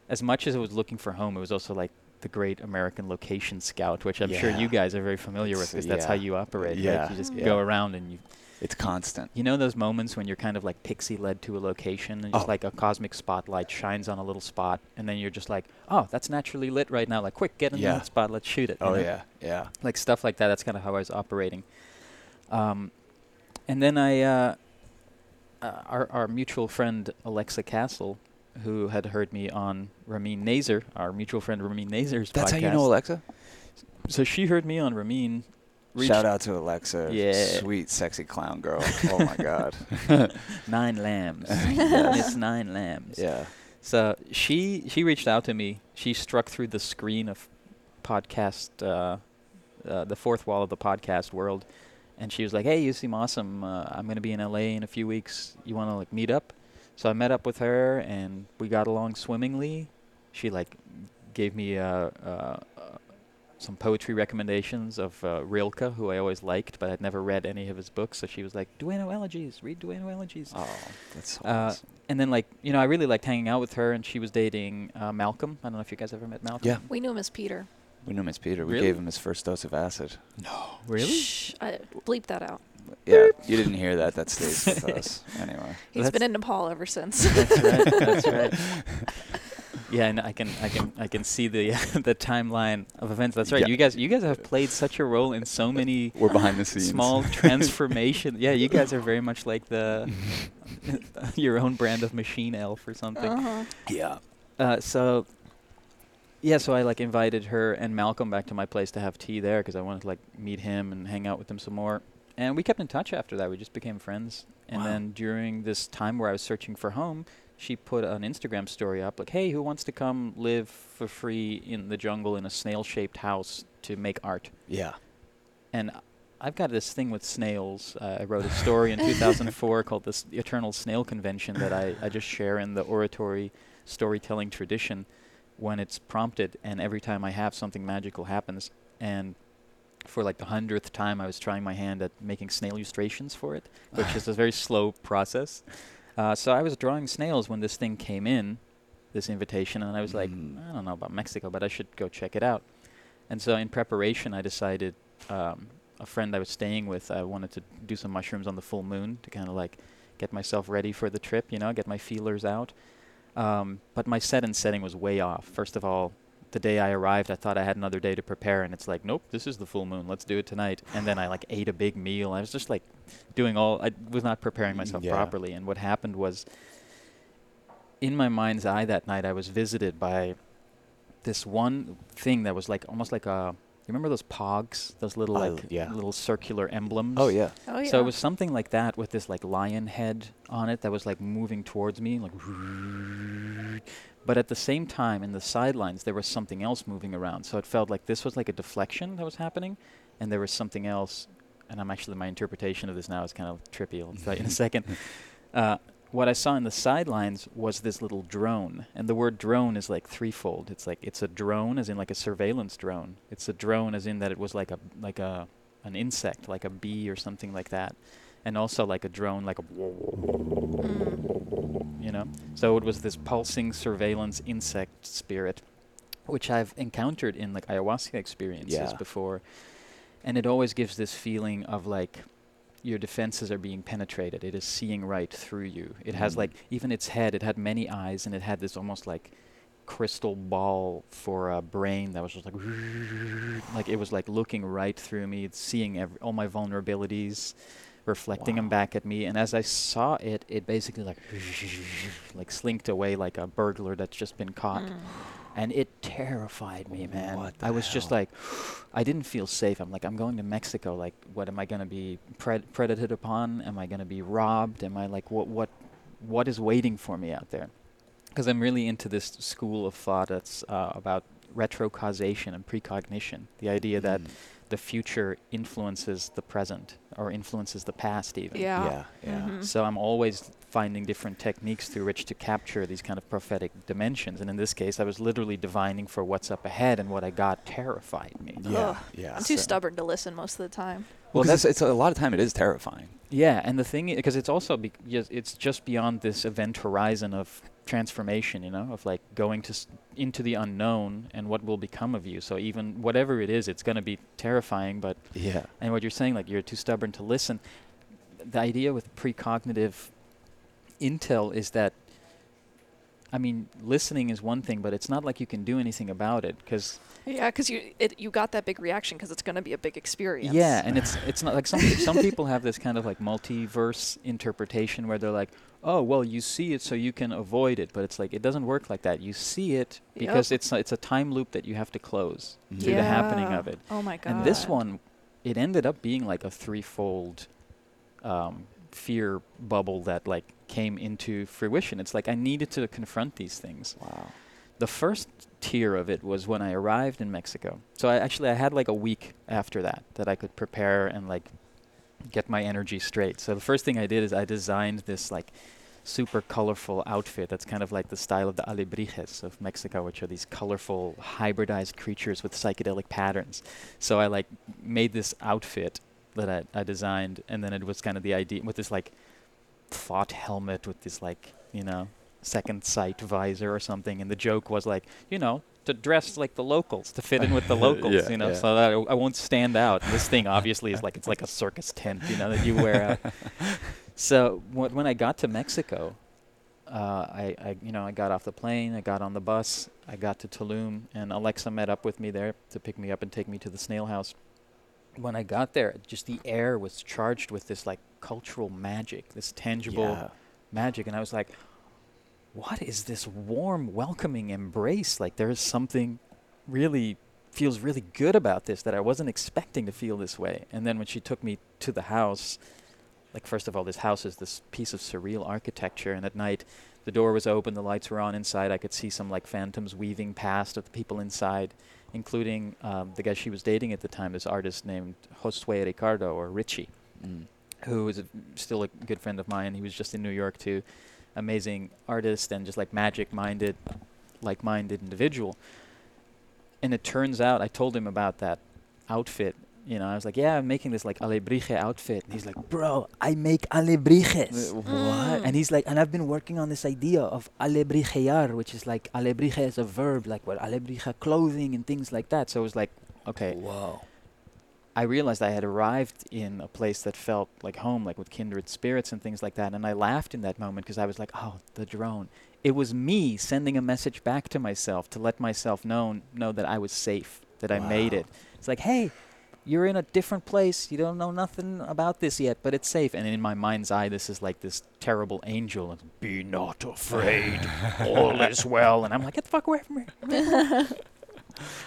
as much as I was looking for home, it was also like the great American location scout, which I'm sure you guys are very familiar with, because that's how you operate. Right? You just go around and you... It's constant. You know those moments when you're kind of like pixie-led to a location, and just like a cosmic spotlight shines on a little spot, and then you're just like, oh, that's naturally lit right now. Like, quick, get in that spot. Let's shoot it. Like stuff like that. That's kind of how I was operating. And then I, our mutual friend Alexa Castle, who had heard me on Ramin Nazer, our mutual friend Ramin Nazer's podcast. That's how you know Alexa? So she heard me on Ramin. Shout out to Alexa, sweet, sexy clown girl. Oh, my God. 9 lambs. It's 9 lambs. Yeah. So she reached out to me. She struck through the screen of podcast, the fourth wall of the podcast world, and she was like, hey, you seem awesome. I'm going to be in L.A. in a few weeks. You want to, like, meet up? So I met up with her, and we got along swimmingly. She, like, gave me some poetry recommendations of Rilke, who I always liked, but I'd never read any of his books. So she was like, Duino Elegies, read Duino Elegies. Oh, that's so awesome. And then, like, you know, I really liked hanging out with her, and she was dating Malcolm. I don't know if you guys ever met Malcolm. Yeah. We knew him as Peter. We really? Gave him his first dose of acid. No. Really? Shh, I bleeped that out. Yeah, you didn't hear that. That stays with us. Anyway. He's been in Nepal ever since. That's right. That's right. Yeah, and I can see the the timeline of events. That's right. Yeah. You guys have played such a role in so many. We're behind the scenes. Small transformation. Yeah, you guys are very much like the your own brand of machine elf or something. Uh-huh. Yeah. So I like invited her and Malcolm back to my place to have tea there, because I wanted to like meet him and hang out with him some more. And we kept in touch after that. We just became friends. And then during this time where I was searching for home, she put an Instagram story up like, hey, who wants to come live for free in the jungle in a snail-shaped house to make art? Yeah. And I've got this thing with snails. I wrote a story in 2004 called the Eternal Snail Convention that I just share in the oratory storytelling tradition when it's prompted. And every time I have, something magical happens. And for like the 100th time, I was trying my hand at making snail illustrations for it, which is a very slow process. So I was drawing snails when this thing came in, this invitation, and I was like, I don't know about Mexico, but I should go check it out. And so in preparation, I decided a friend I was staying with, I wanted to do some mushrooms on the full moon to kind of like get myself ready for the trip, you know, get my feelers out. But my set and setting was way off. First of all, the day I arrived, I thought I had another day to prepare, and it's like, nope, this is the full moon. Let's do it tonight. And then I like ate a big meal. I was just like... I was not preparing myself properly. And what happened was, in my mind's eye that night, I was visited by this one thing that was like almost like a, you remember those pogs, those little little circular emblems? Oh yeah. So it was something like that with this like lion head on it that was like moving towards me, like. But at the same time, in the sidelines, there was something else moving around. So it felt like this was like a deflection that was happening, and there was something else. And I'm actually, my interpretation of this now is kind of trippy. I'll tell you in a second. What I saw in the sidelines was this little drone. And the word drone is like threefold. It's like, it's a drone as in like a surveillance drone. It's a drone as in that it was like an insect, like a bee or something like that. And also like a drone, like a, you know. So it was this pulsing surveillance insect spirit, which I've encountered in like ayahuasca experiences before. And it always gives this feeling of like your defenses are being penetrated. It is seeing right through you. It has like, even its head, it had many eyes, and it had this almost like crystal ball for a brain that was just like, like it was like looking right through me. It's seeing all my vulnerabilities, reflecting them back at me. And as I saw it, it basically like slinked away like a burglar that's just been caught. And it terrified me, man. I was just like, I didn't feel safe. I'm like, I'm going to Mexico. Like, what am I going to be predated upon? Am I going to be robbed? Am I like, what is waiting for me out there? Because I'm really into this school of thought that's about retrocausation and precognition, the idea that the future influences the present or influences the past even. So I'm always finding different techniques through which to capture these kind of prophetic dimensions. And in this case, I was literally divining for what's up ahead, and what I got terrified me. I'm too stubborn to listen most of the time. Well, that's a lot of time it is terrifying. Yeah, and the thing is, because it's also, it's just beyond this event horizon of transformation, you know, of like going to into the unknown and what will become of you. So even whatever it is, it's going to be terrifying. But yeah, and what you're saying, like you're too stubborn to listen. The idea with precognitive intel is that, I mean, listening is one thing, but it's not like you can do anything about it, because you got that big reaction because it's going to be a big experience. Yeah, and it's not like some people have this kind of like multiverse interpretation where they're like, oh well, you see it so you can avoid it, but it's like it doesn't work like that. You see it because it's a time loop that you have to close through the happening of it. Oh my God! And this one, it ended up being like a threefold fear bubble that like came into fruition. It's like I needed to confront these things. Wow. The first tier of it was when I arrived in Mexico. So I had like a week after that I could prepare and like get my energy straight. So the first thing I did is I designed this like super colorful outfit that's kind of like the style of the Alebrijes of Mexico, which are these colorful hybridized creatures with psychedelic patterns. So I like made this outfit that I designed, and then it was kind of the idea with this like thought helmet with this like, you know, second sight visor or something, and the joke was like, you know, to dress like the locals, to fit in with the locals, you know, so that I won't stand out. This thing obviously is like, it's like a circus tent, you know, that you wear out. So when I got to Mexico, I got off the plane, I got on the bus, I got to Tulum, and Alexa met up with me there to pick me up and take me to the snail house. When I got there, just the air was charged with this like cultural magic, this tangible magic. And I was like, what is this warm, welcoming embrace? Like there is something really feels really good about this that I wasn't expecting to feel this way. And then when she took me to the house, like first of all, this house is this piece of surreal architecture. And at night, the door was open, the lights were on inside. I could see some like phantoms weaving past of the people inside, including the guy she was dating at the time, this artist named Josué Ricardo, or Richie, who is still a good friend of mine. He was just in New York too. Amazing artist and just like magic-minded, like-minded individual. And it turns out, I told him about that outfit. You know, I was like, yeah, I'm making this like Alebrije outfit. And he's like, bro, I make Alebrijes. What? And he's like, and I've been working on this idea of Alebrijear, which is like Alebrije as a verb, like what Alebrije clothing and things like that. So it was like, okay. Whoa. I realized I had arrived in a place that felt like home, like with kindred spirits and things like that. And I laughed in that moment because I was like, oh, the drone. It was me sending a message back to myself to let myself know that I was safe, that I made it. It's like, hey, you're in a different place. You don't know nothing about this yet, but it's safe. And in my mind's eye, this is like this terrible angel. And, be not afraid. All is well. And I'm like, get the fuck away from me.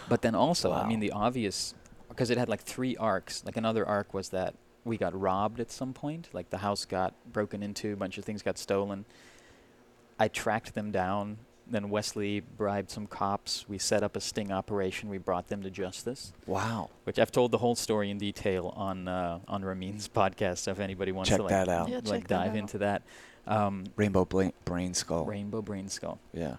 But then also, I mean, the obvious, because it had like three arcs. Like another arc was that we got robbed at some point. Like the house got broken into. A bunch of things got stolen. I tracked them down. Then Wesley bribed some cops. We set up a sting operation. We brought them to justice. Wow. Which I've told the whole story in detail on Ramin's podcast. So if anybody wants to like, yeah, like dive into that. Rainbow Brain Skull. Rainbow Brain Skull. Yeah.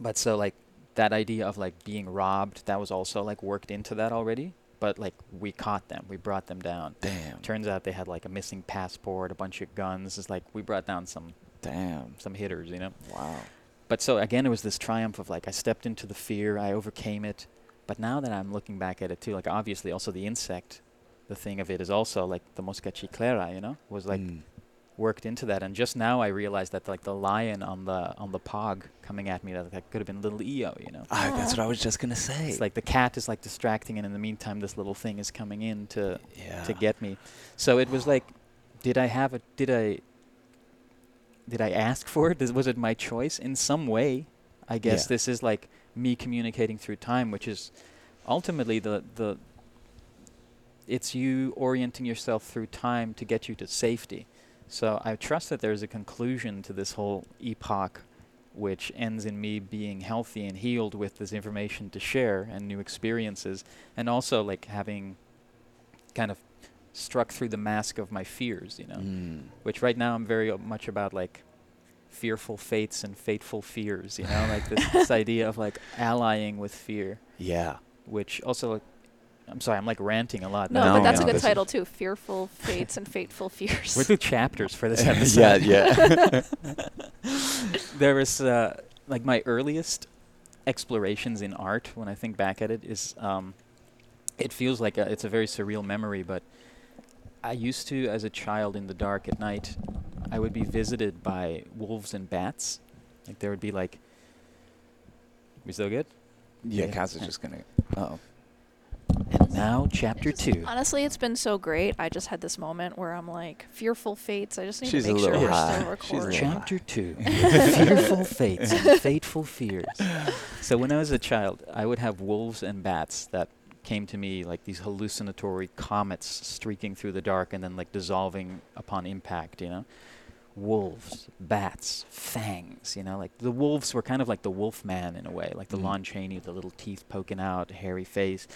But so like that idea of like being robbed, that was also like worked into that already. But like we caught them. We brought them down. Damn. Turns out they had like a missing passport, a bunch of guns. It's like we brought down some. Damn. Some hitters, you know. Wow. But so, again, it was this triumph of, like, I stepped into the fear, I overcame it. But now that I'm looking back at it, too, like, obviously, also the insect, the thing of it is also, like, the Mosca Chiclera, you know, was, like, worked into that. And just now I realized that, like, the lion on the pog coming at me, that could have been little Eo, you know. That's what I was just going to say. It's like the cat is, like, distracting, and in the meantime, this little thing is coming in to get me. So it was, like, did I ask for it? Was it my choice? In some way, I guess this is like me communicating through time, which is ultimately it's you orienting yourself through time to get you to safety. So I trust that there's a conclusion to this whole epoch which ends in me being healthy and healed with this information to share and new experiences, and also like having kind of struck through the mask of my fears, you know, which right now I'm very much about like fearful fates and fateful fears, you know, like this idea of like allying with fear. Yeah. Which also, like, I'm sorry, I'm like ranting a lot. No, but that's a good title too. Fearful Fates and Fateful Fears. We're through chapters for this episode. yeah. There was like my earliest explorations in art, when I think back at it, is it feels like it's a very surreal memory, but I used to, as a child in the dark at night, I would be visited by wolves and bats. Like there would be like, we still good? Yeah, Kat's is just gonna, uh-oh. And now, chapter 2. Honestly, it's been so great. I just had this moment where I'm like, fearful fates. I just need to make sure we're still recording. Chapter 2. Fearful fates and fateful fears. So when I was a child, I would have wolves and bats that came to me like these hallucinatory comets streaking through the dark and then like dissolving upon impact, you know? Wolves, bats, fangs, you know, like the wolves were kind of like the wolf man in a way, like the Lon Chaney, the little teeth poking out, hairy face,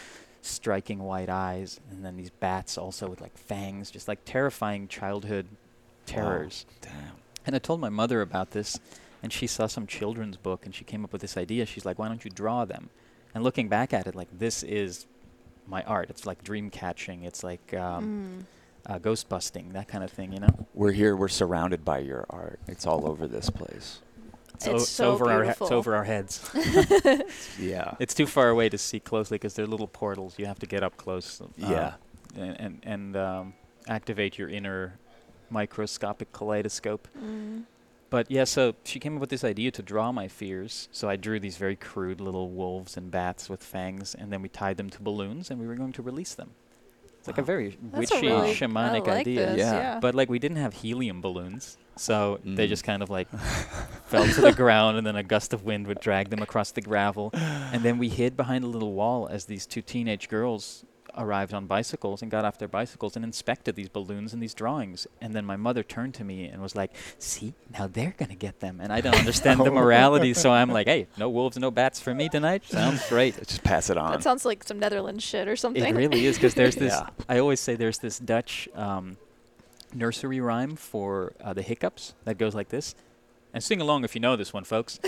striking white eyes, and then these bats also with like fangs, just like terrifying childhood terrors. Oh, damn. And I told my mother about this, and she saw some children's book, and she came up with this idea. She's like, why don't you draw them? And looking back at it, like this is my art. It's like dream catching. It's like ghost busting, that kind of thing, you know? We're here, we're surrounded by your art. It's all over this place. It's over our heads. Yeah. It's too far away to see closely because they're little portals. You have to get up close. And activate your inner microscopic kaleidoscope. But yeah, so she came up with this idea to draw my fears. So I drew these very crude little wolves and bats with fangs, and then we tied them to balloons, and we were going to release them. It's like a very witchy, shamanic idea. This, yeah. But like we didn't have helium balloons, so they just kind of like fell to the ground, and then a gust of wind would drag them across the gravel. And then we hid behind a little wall as these two teenage girls arrived on bicycles and got off their bicycles and inspected these balloons and these drawings. And then my mother turned to me and was like, see, now they're going to get them. And I don't understand the morality, so I'm like, hey, no wolves, no bats for me tonight. Sounds great. Just pass it on. That sounds like some Netherlands shit or something. It really is, because there's this, I always say there's this Dutch nursery rhyme for the hiccups that goes like this. And sing along if you know this one, folks.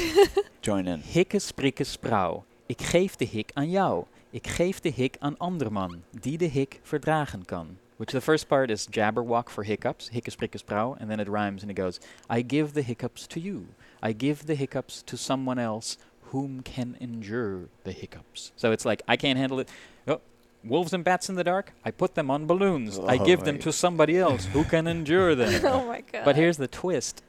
Join in. Hikke sprikke sprauw. Ik geef de hik aan jou. Ik geef de hik aan anderman, die de hik verdragen kan. Which the first part is jabberwock for hiccups, hikke sprikke sprauw, and then it rhymes and it goes, I give the hiccups to you, I give the hiccups to someone else, whom can endure the hiccups. So it's like, I can't handle it. Oh, wolves and bats in the dark, I put them on balloons, I give them to somebody else, who can endure them. Oh my God. But here's the twist.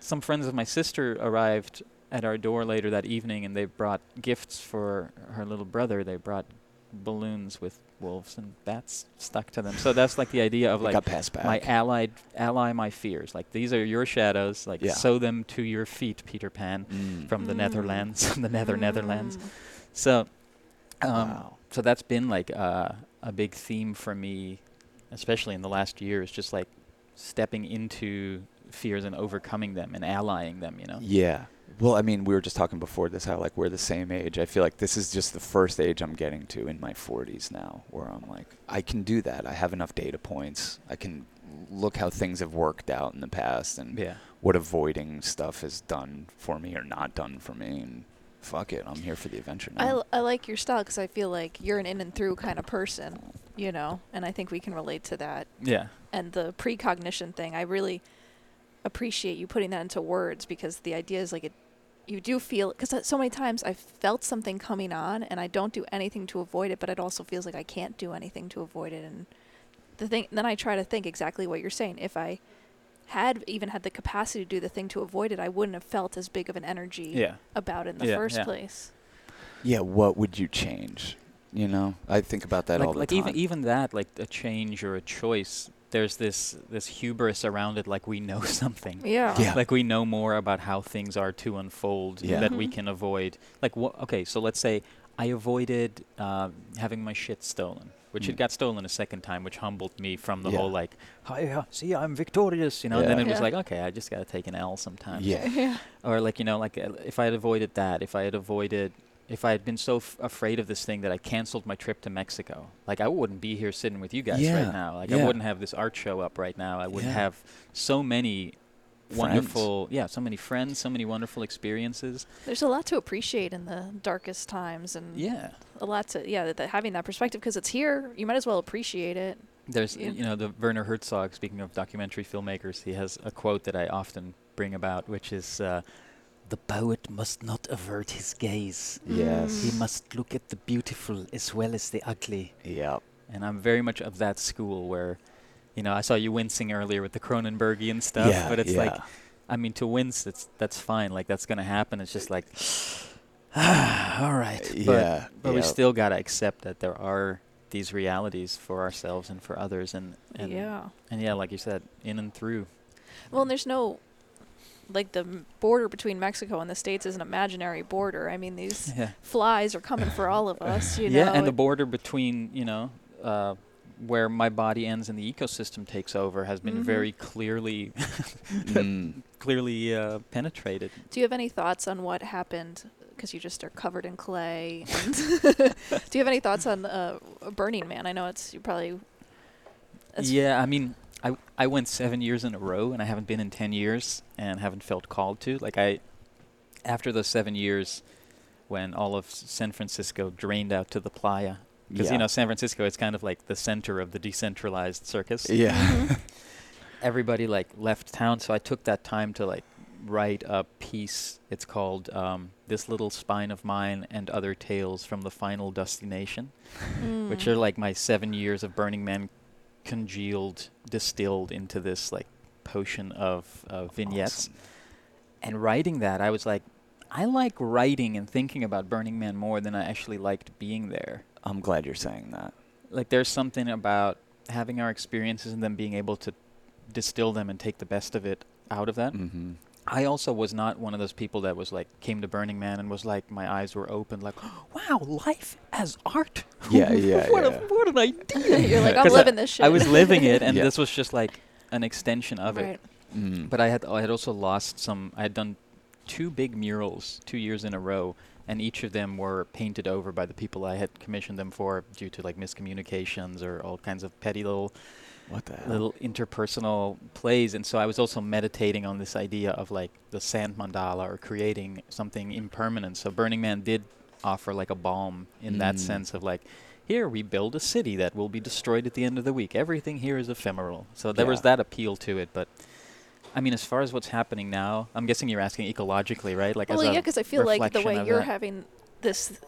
Some friends of my sister arrived at our door later that evening, and they brought gifts for her little brother. They brought balloons with wolves and bats stuck to them. So that's like the idea of like my ally my fears. Like these are your shadows. Like sew them to your feet, Peter Pan, from the Netherlands, the Netherlands. So, so that's been like a big theme for me, especially in the last year. Is just like stepping into fears and overcoming them and allying them. You know. Yeah. Well, I mean, we were just talking before this, how like we're the same age. I feel like this is just the first age I'm getting to in my 40s now, where I'm like, I can do that. I have enough data points. I can look how things have worked out in the past and what avoiding stuff has done for me or not done for me. And fuck it, I'm here for the adventure now. I like your style because I feel like you're an in and through kind of person, you know, and I think we can relate to that. Yeah. And the precognition thing, I really appreciate you putting that into words, because the idea is like you do feel, because so many times I've felt something coming on and I don't do anything to avoid it, but it also feels like I can't do anything to avoid it. And the thing, then I try to think exactly what you're saying. If I had even had the capacity to do the thing to avoid it, I wouldn't have felt as big of an energy about it in the first place. Yeah, what would you change? You know, I think about that like, all the time. Even that, like a change or a choice, there's this hubris around it, like we know something. Yeah. Like we know more about how things are to unfold that we can avoid. Like, okay, so let's say I avoided having my shit stolen, which it got stolen a second time, which humbled me from the whole like, hi, see, I'm victorious, you know. Yeah. And then it was like, okay, I just got to take an L sometimes. Yeah. Or like, you know, like if I had avoided that, if I had been so afraid of this thing that I canceled my trip to Mexico, like I wouldn't be here sitting with you guys right now. Like I wouldn't have this art show up right now. I wouldn't have so many wonderful, so many friends, so many wonderful experiences. There's a lot to appreciate in the darkest times, and a lot to having that perspective, because it's here. You might as well appreciate it. There's you know, the Werner Herzog, speaking of documentary filmmakers, he has a quote that I often bring about, which is the poet must not avert his gaze. Yes, he must look at the beautiful as well as the ugly. Yeah, and I'm very much of that school where, you know, I saw you wincing earlier with the Cronenbergian stuff, but it's like, I mean, to wince, that's fine. Like, that's going to happen. It's just like, all right. But we still got to accept that there are these realities for ourselves and for others. And like you said, in and through. Well, and there's no, like, the border between Mexico and the States is an imaginary border. I mean, these flies are coming for all of us, you know. Yeah, and the border between, you know, where my body ends and the ecosystem takes over has been very clearly penetrated. Do you have any thoughts on what happened, because you just are covered in clay? And do you have any thoughts on Burning Man? I know you probably... I mean, I went 7 years in a row, and I haven't been in 10 years and haven't felt called to. Like, after those 7 years, when all of San Francisco drained out to the playa, because, you know, San Francisco, it's kind of like the center of the decentralized circus. Yeah. Everybody, like, left town, so I took that time to, like, write a piece. It's called This Little Spine of Mine and Other Tales from the Final Destination, which are, like, my 7 years of Burning Man congealed, distilled into this, like, potion of vignettes. Awesome. And writing that, I was like, I like writing and thinking about Burning Man more than I actually liked being there. I'm glad you're saying that. Like, there's something about having our experiences and then being able to distill them and take the best of it out of that. Mm-hmm. I also was not one of those people that was like, came to Burning Man and was like, my eyes were open, like, wow, life as art. Yeah, yeah, what an idea. You're like, I'm living this shit. I was living it, and this was just like an extension of it. Mm. But I had also lost some. I had done 2 big murals 2 years in a row, and each of them were painted over by the people I had commissioned them for due to, like, miscommunications or all kinds of petty little interpersonal plays. And so I was also meditating on this idea of, like, the sand mandala, or creating something impermanent. So Burning Man did offer, like, a balm in that sense of, like, here we build a city that will be destroyed at the end of the week. Everything here is ephemeral. So there was that appeal to it, but... I mean, as far as what's happening now, I'm guessing you're asking ecologically, right? Like, well, because I feel like the way you're having this,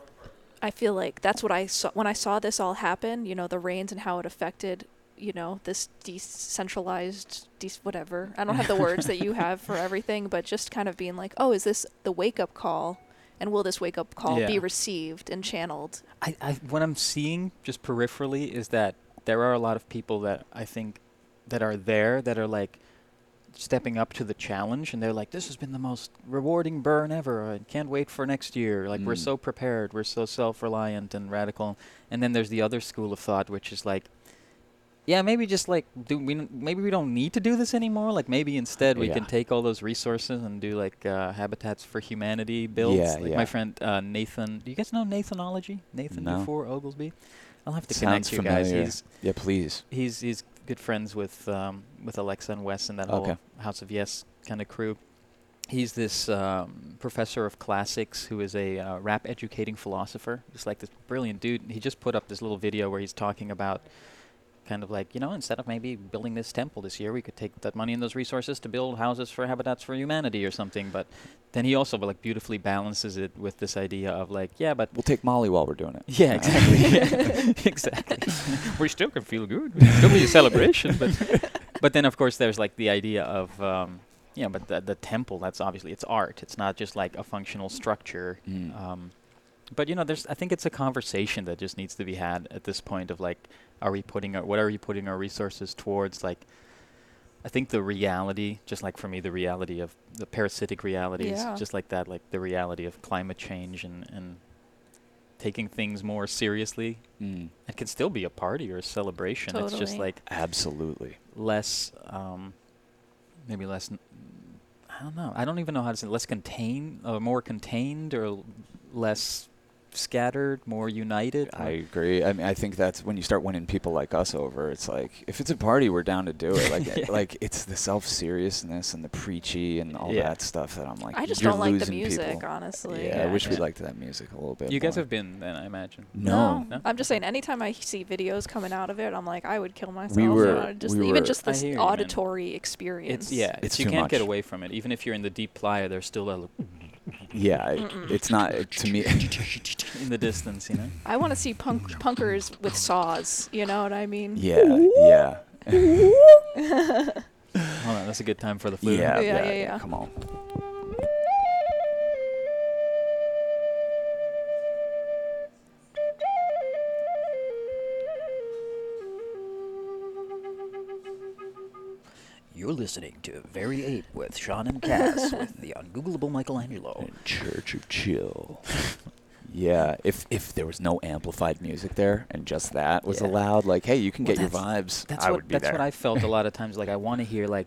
I feel like that's what I saw when I saw this all happen, you know, the rains and how it affected, you know, this decentralized, whatever. I don't have the words that you have for everything, but just kind of being like, oh, is this the wake-up call? And will this wake-up call be received and channeled? What I'm seeing just peripherally is that there are a lot of people that I think that are there that are like, stepping up to the challenge, and they're like, this has been the most rewarding burn ever. I can't wait for next year. Like, we're so prepared. We're so self-reliant and radical. And then there's the other school of thought, which is like, maybe just like, maybe we don't need to do this anymore. Like, maybe instead we can take all those resources and do, like, Habitats for Humanity builds. Yeah, like my friend Nathan, do you guys know Nathanology? Nathan before Oglesby? I'll have to connect you guys. Yeah, please. He's good friends with Alexa and Wes and that whole House of Yes kind of crew. He's this professor of classics who is a rap educating philosopher. Just like this brilliant dude. He just put up this little video where he's talking about kind of like, you know, instead of maybe building this temple this year, we could take that money and those resources to build houses for Habitats for Humanity or something. But then he also like beautifully balances it with this idea of like, but we'll take Molly while we're doing it. Yeah, exactly. We still can feel good. It's still be a celebration. But then, of course, there's like the idea of, but the temple, that's obviously, it's art. It's not just like a functional structure. But, you know, I think it's a conversation that just needs to be had at this point of like, what are we putting our resources towards? Like, I think the reality, just like for me, the reality of the parasitic realities, just like that, like the reality of climate change and taking things more seriously. It can still be a party or a celebration. Totally. It's just like absolutely less, maybe less. I don't know. I don't even know how to say less contained, or more contained, or less scattered, more united. I agree. I mean, I think that's when you start winning people like us over. It's like, if it's a party, we're down to do it. Like, like it's the self-seriousness and the preachy and all that stuff that I'm like, I just don't like the music, honestly. Yeah, I wish we liked that music a little bit. You guys have been, then, I imagine. No. I'm just saying, anytime I see videos coming out of it, I'm like, I would kill myself. Just this auditory experience. You can't get away from it. Even if you're in the deep playa, there's still a it's not to me in the distance, you know. I want to see punkers with saws, you know what I mean? Yeah. Hold on, that's a good time for the flute. Yeah. Come on. You're listening to Very Ape with Sean and Cass with the ungoogleable Michelangelo. And Church of Chill. If there was no amplified music there and just that was allowed, like, hey, you can get your vibes, that's what I felt a lot of times. Like, I want to hear, like...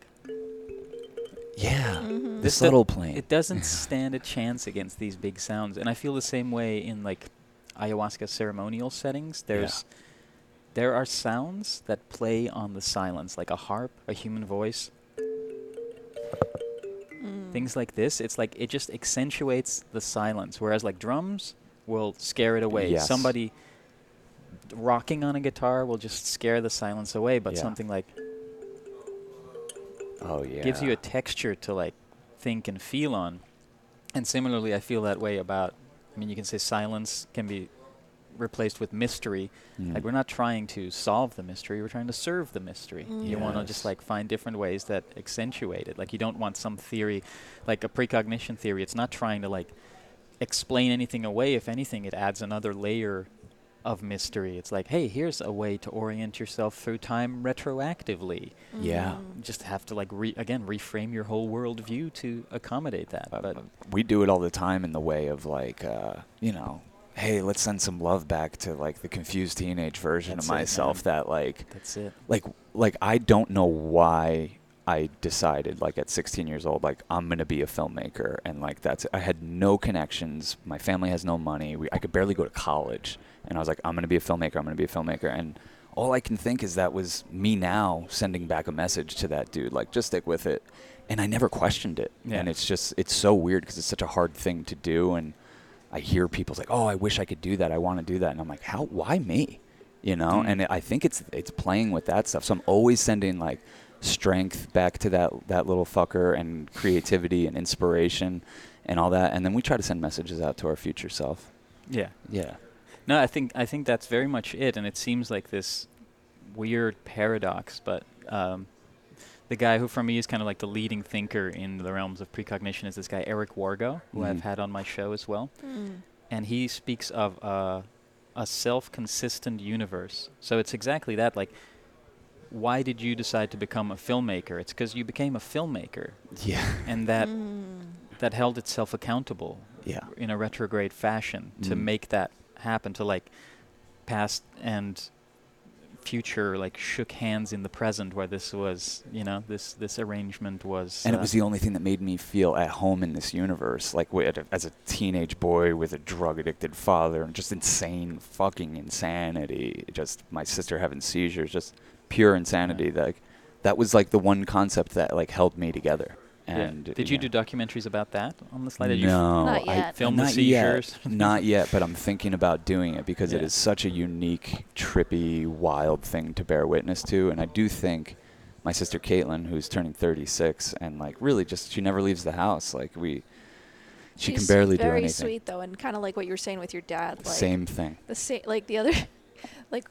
This subtle plane. It doesn't stand a chance against these big sounds. And I feel the same way in, like, ayahuasca ceremonial settings. There are sounds that play on the silence, like a harp, a human voice, things like this. It's like it just accentuates the silence, whereas like drums will scare it away. Yes. Somebody rocking on a guitar will just scare the silence away, but something like gives you a texture to like think and feel on. And similarly, I feel that way about, I mean, you can say silence can be replaced with mystery. Like, we're not trying to solve the mystery, we're trying to serve the mystery. You want to just like find different ways that accentuate it. Like, you don't want some theory, like a precognition theory. It's not trying to like explain anything away. If anything, it adds another layer of mystery. It's like, hey, here's a way to orient yourself through time retroactively. You just have to like reframe your whole worldview to accommodate that. But we do it all the time in the way of like, you know, hey, let's send some love back to like the confused teenage version of myself. That's it. Like I don't know why I decided like at 16 years old, like I'm gonna be a filmmaker, and like that's it. I had no connections. My family has no money. I could barely go to college, and I was like, I'm gonna be a filmmaker, and all I can think is that was me now sending back a message to that dude, like just stick with it. And I never questioned it. Yeah. And it's just, it's so weird because it's such a hard thing to do, and I hear people's like, oh, I wish I could do that. I want to do that. And I'm like, how? Why me? You know? And I think it's playing with that stuff. So I'm always sending like strength back to that little fucker, and creativity and inspiration and all that. And then we try to send messages out to our future self. Yeah. No, I think that's very much it. And it seems like this weird paradox, but the guy who for me is kind of like the leading thinker in the realms of precognition is this guy, Eric Wargo, who I've had on my show as well. And he speaks of a self-consistent universe. So it's exactly that. Like, why did you decide to become a filmmaker? It's because you became a filmmaker. Yeah. And that held itself accountable in a retrograde fashion to make that happen, to like past and future like shook hands in the present, where this was, you know, this arrangement was, and it was the only thing that made me feel at home in this universe. Like, as a teenage boy with a drug addicted father and just insane fucking insanity, just my sister having seizures, just pure insanity, like that was like the one concept that like held me together. And did you do documentaries about that on the slide? No, not yet. I filmed the seizures. Not yet, but I'm thinking about doing it because it is such a unique, trippy, wild thing to bear witness to. And I do think my sister Caitlin, who's turning 36, and like really just she never leaves the house. Like she can barely do anything. Very sweet though, and kind of like what you were saying with your dad. Like, same thing. The same, like the other, like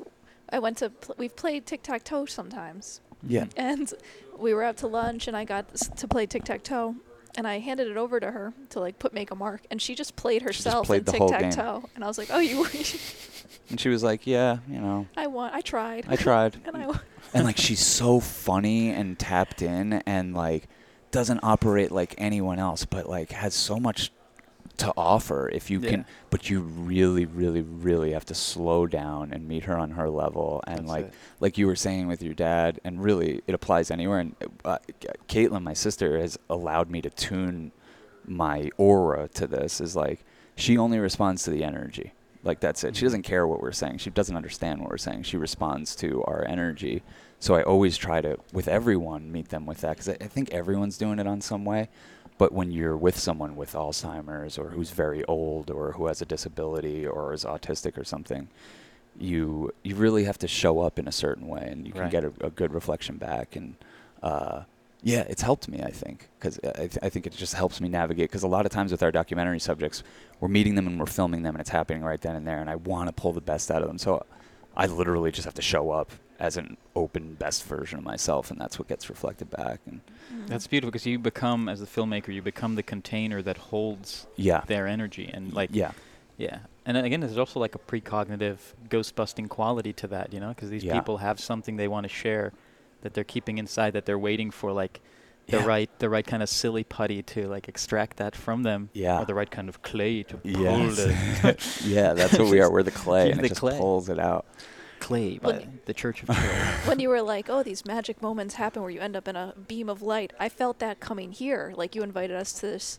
I went to we've played tic-tac-toe sometimes. Yeah. And we were out to lunch, and I got to play tic-tac-toe, and I handed it over to her to like make a mark, and she just played herself in tic-tac-toe, and I was like, "Oh, you." And she was like, "Yeah, you know." I tried. And and like she's so funny and tapped in, and like doesn't operate like anyone else, but like has so much to offer if you can, but you really, really, really have to slow down and meet her on her level. And that's like you were saying with your dad, and really it applies anywhere. And Caitlin, my sister, has allowed me to tune my aura to this. Is like she only responds to the energy. Like that's it. Mm-hmm. She doesn't care what we're saying. She doesn't understand what we're saying. She responds to our energy. So I always try to, with everyone, meet them with that, because I think everyone's doing it on some way. But when you're with someone with Alzheimer's or who's very old or who has a disability or is autistic or something, you really have to show up in a certain way, and you can get a good reflection back. And it's helped me, I think, because I think it just helps me navigate. Because a lot of times with our documentary subjects, we're meeting them and we're filming them, and it's happening right then and there, and I want to pull the best out of them. So I literally just have to show up as an open, best version of myself, and that's what gets reflected back. And that's beautiful, because you become, as the filmmaker, you become the container that holds their energy. And and again, there's also like a precognitive ghost-busting quality to that, you know, because these people have something they want to share that they're keeping inside, that they're waiting for, like, the right kind of silly putty to like extract that from them, or the right kind of clay to pull it. That's what we are. We're the clay, and the clay just pulls it out. Clay by the Church of Chill. When you were like, "Oh, these magic moments happen where you end up in a beam of light," I felt that coming here. Like, you invited us to this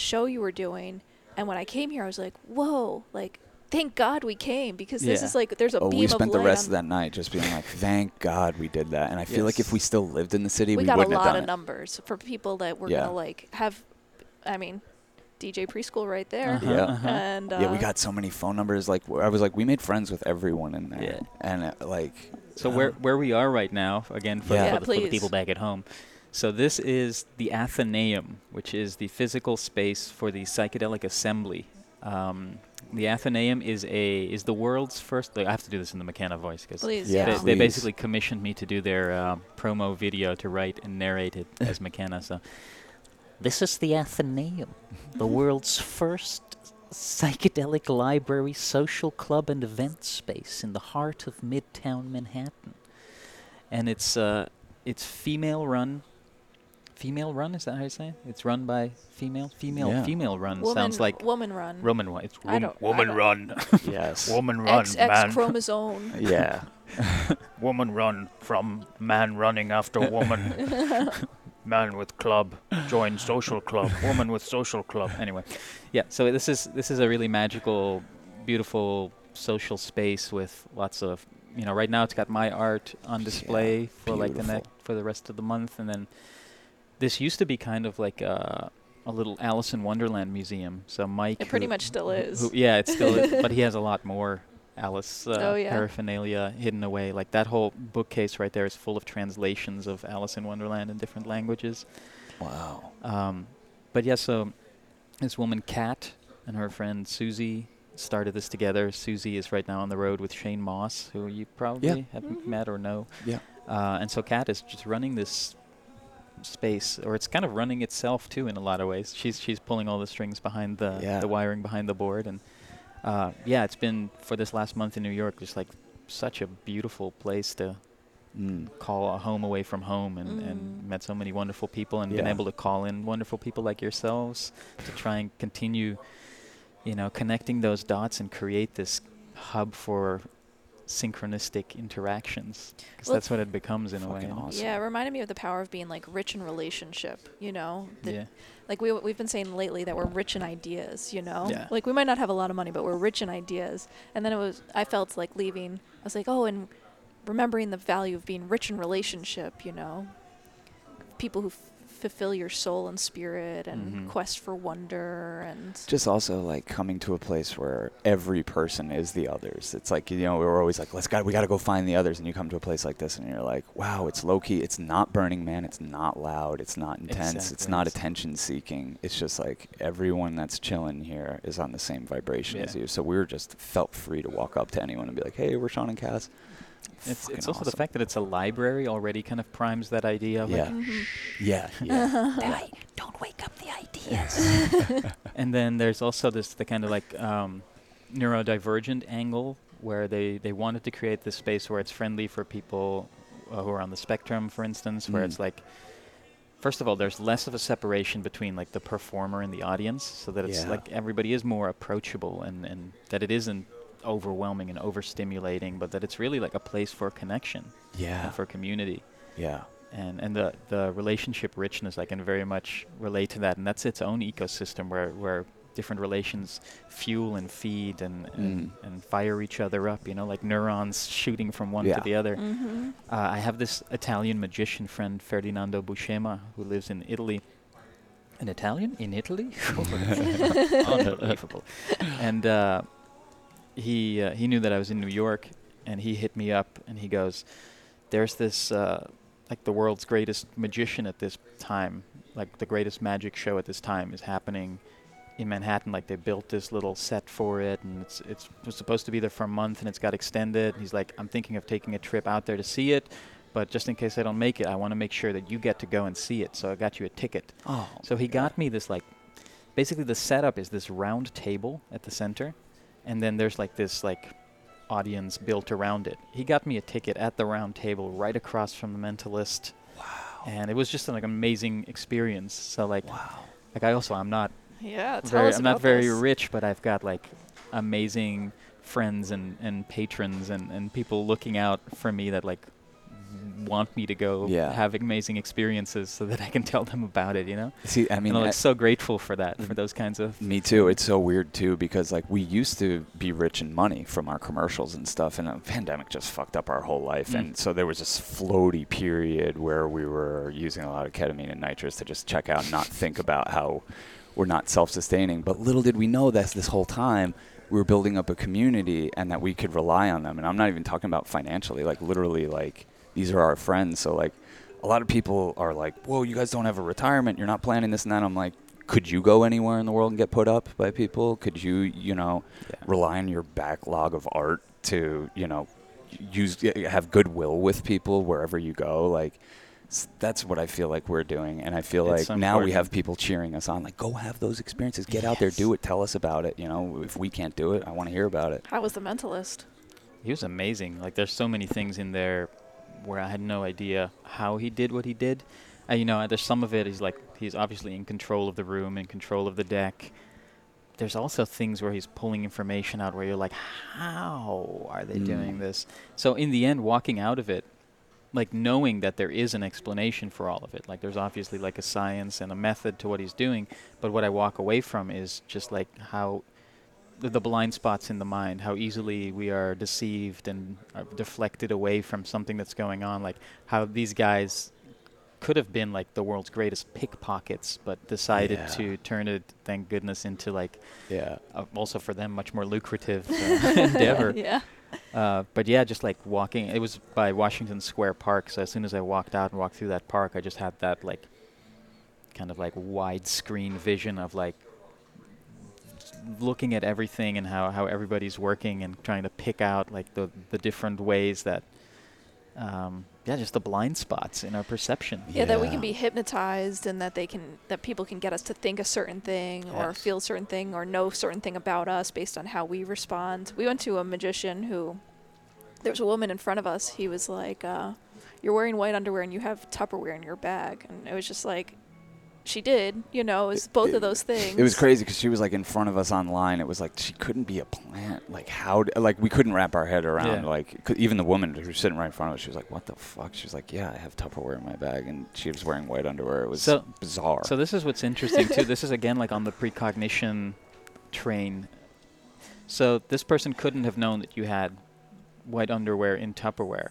show you were doing, and when I came here, I was like, "Whoa!" Like, thank God we came, because this is like, there's a beam of light. We spent the rest of that night just being like, thank God we did that. And I feel like if we still lived in the city, we wouldn't have done it. We got a lot of numbers for people that were going to like have, I mean, DJ Preschool right there. And we got so many phone numbers. Like, I was like, we made friends with everyone in there. Yeah. And so where we are right now, again, for the people back at home. So this is the Athenaeum, which is the physical space for the psychedelic assembly. The Athenaeum is the world's first. I have to do this in the McKenna voice, because they basically commissioned me to do their promo video, to write and narrate it as McKenna. So this is the Athenaeum, the world's first psychedelic library, social club, and event space in the heart of Midtown Manhattan, and it's female run. Female run, is that how you say it? It's run by female run. Woman, sounds like woman run. Roman one. It's woman run. Yes. Woman run, man. X chromosome. Yeah. Woman run from man running after woman. Man with club, join social club. Woman with social club. Anyway, so this is a really magical, beautiful social space with lots of, you know, right now it's got my art on display for like for the rest of the month, and then this used to be kind of like a little Alice in Wonderland museum. So Mike... It pretty much still is. It still is. But he has a lot more Alice paraphernalia hidden away. Like, that whole bookcase right there is full of translations of Alice in Wonderland in different languages. Wow. So this woman, Kat, and her friend Susie started this together. Susie is right now on the road with Shane Moss, who you probably have met or know. Yeah. And so Kat is just running this space, or it's kind of running itself too in a lot of ways. She's pulling all the strings behind the wiring behind the board, and it's been, for this last month in New York, just like such a beautiful place to call a home away from home, and met so many wonderful people, and been able to call in wonderful people like yourselves to try and continue, you know, connecting those dots and create this hub for synchronistic interactions, because that's what it becomes in a way. Awesome. Yeah, it reminded me of the power of being like rich in relationship, you know? Like we've been saying lately that we're rich in ideas, you know? Yeah. Like, we might not have a lot of money, but we're rich in ideas. And then I felt like leaving, I was like, oh, and remembering the value of being rich in relationship, you know? People who fulfill your soul and spirit, and quest for wonder, and just also like coming to a place where every person is the others. It's like, you know, we were always like, we got to go find the others, and you come to a place like this and you're like, wow, it's low key, it's not Burning Man, it's not loud, it's not intense, it's not attention seeking, it's just like everyone that's chilling here is on the same vibration as you. So we were just felt free to walk up to anyone and be like, hey, we're Sean and Cass. It's also awesome. The fact that it's a library already kind of primes that idea of like, don't wake up the ideas. And then there's also the kind of like neurodivergent angle, where they wanted to create this space where it's friendly for people who are on the spectrum, for instance, where it's like First of all, there's less of a separation between like the performer and the audience, so that it's like everybody is more approachable, and that it isn't overwhelming and overstimulating, but that it's really like a place for connection, and for community, and the relationship richness. I can very much relate to that, and that's its own ecosystem where different relations fuel and feed and fire each other up, you know, like neurons shooting from one to the other. Mm-hmm. I have this Italian magician friend, Ferdinando Buscema, who lives in Italy. An Italian in Italy? Unbelievable. And he knew that I was in New York, and he hit me up, and he goes, there's this, like the world's greatest magician at this time, like the greatest magic show at this time is happening in Manhattan. Like they built this little set for it, and it was supposed to be there for a month, and it's got extended. And he's like, I'm thinking of taking a trip out there to see it, but just in case I don't make it, I want to make sure that you get to go and see it. So I got you a ticket. Oh, so he got me this, like, basically the setup is this round table at the center, and then there's like this like audience built around it. He got me a ticket at the round table right across from The Mentalist. Wow. And it was just an like amazing experience. So like, like I'm not very rich, but I've got like amazing friends and patrons and people looking out for me that like want me to go have amazing experiences so that I can tell them about it, you know? See, I mean, and I'm like so grateful for that, for those kinds of... Me too. It's so weird too, because like we used to be rich in money from our commercials and stuff, and the pandemic just fucked up our whole life. Mm. And so there was this floaty period where we were using a lot of ketamine and nitrous to just check out and not think about how we're not self-sustaining. But little did we know that this whole time we were building up a community and that we could rely on them. And I'm not even talking about financially, like literally like these are our friends. So like a lot of people are like, whoa, you guys don't have a retirement. You're not planning this and that. I'm like, could you go anywhere in the world and get put up by people? Could you, you know, rely on your backlog of art to, you know, have goodwill with people wherever you go? Like, that's what I feel like we're doing. And I feel it's like now we have people cheering us on, like, go have those experiences. Get out there, do it, tell us about it. You know, if we can't do it, I want to hear about it. How was The Mentalist? He was amazing. Like, there's so many things in there where I had no idea how he did what he did. You know, there's some of it, he's like, he's obviously in control of the room, in control of the deck. There's also things where he's pulling information out where you're like, how are they doing this? So in the end, walking out of it, like knowing that there is an explanation for all of it. Like there's obviously like a science and a method to what he's doing, but what I walk away from is just like how the blind spots in the mind, how easily we are deceived and are deflected away from something that's going on, like how these guys could have been like the world's greatest pickpockets, but decided to turn it, thank goodness, into like also for them much more lucrative endeavor. But yeah, just like walking, it was by Washington Square Park. So as soon as I walked out and walked through that park, I just had that like kind of like widescreen vision of like looking at everything and how everybody's working and trying to pick out like the different ways that, just the blind spots in our perception. Yeah, that we can be hypnotized and that people can get us to think a certain thing or feel a certain thing or know a certain thing about us based on how we respond. We went to a magician who, there was a woman in front of us. He was like, you're wearing white underwear and you have Tupperware in your bag. And it was just like, she did, you know, it was both of those things. It was crazy because she was like in front of us online. It was like she couldn't be a plant. Like how? Like we couldn't wrap our head around. Yeah. Like even the woman who was sitting right in front of us, she was like, "What the fuck?" She was like, "Yeah, I have Tupperware in my bag," and she was wearing white underwear. It was so bizarre. So this is what's interesting too. This is again like on the precognition train. So this person couldn't have known that you had white underwear in Tupperware,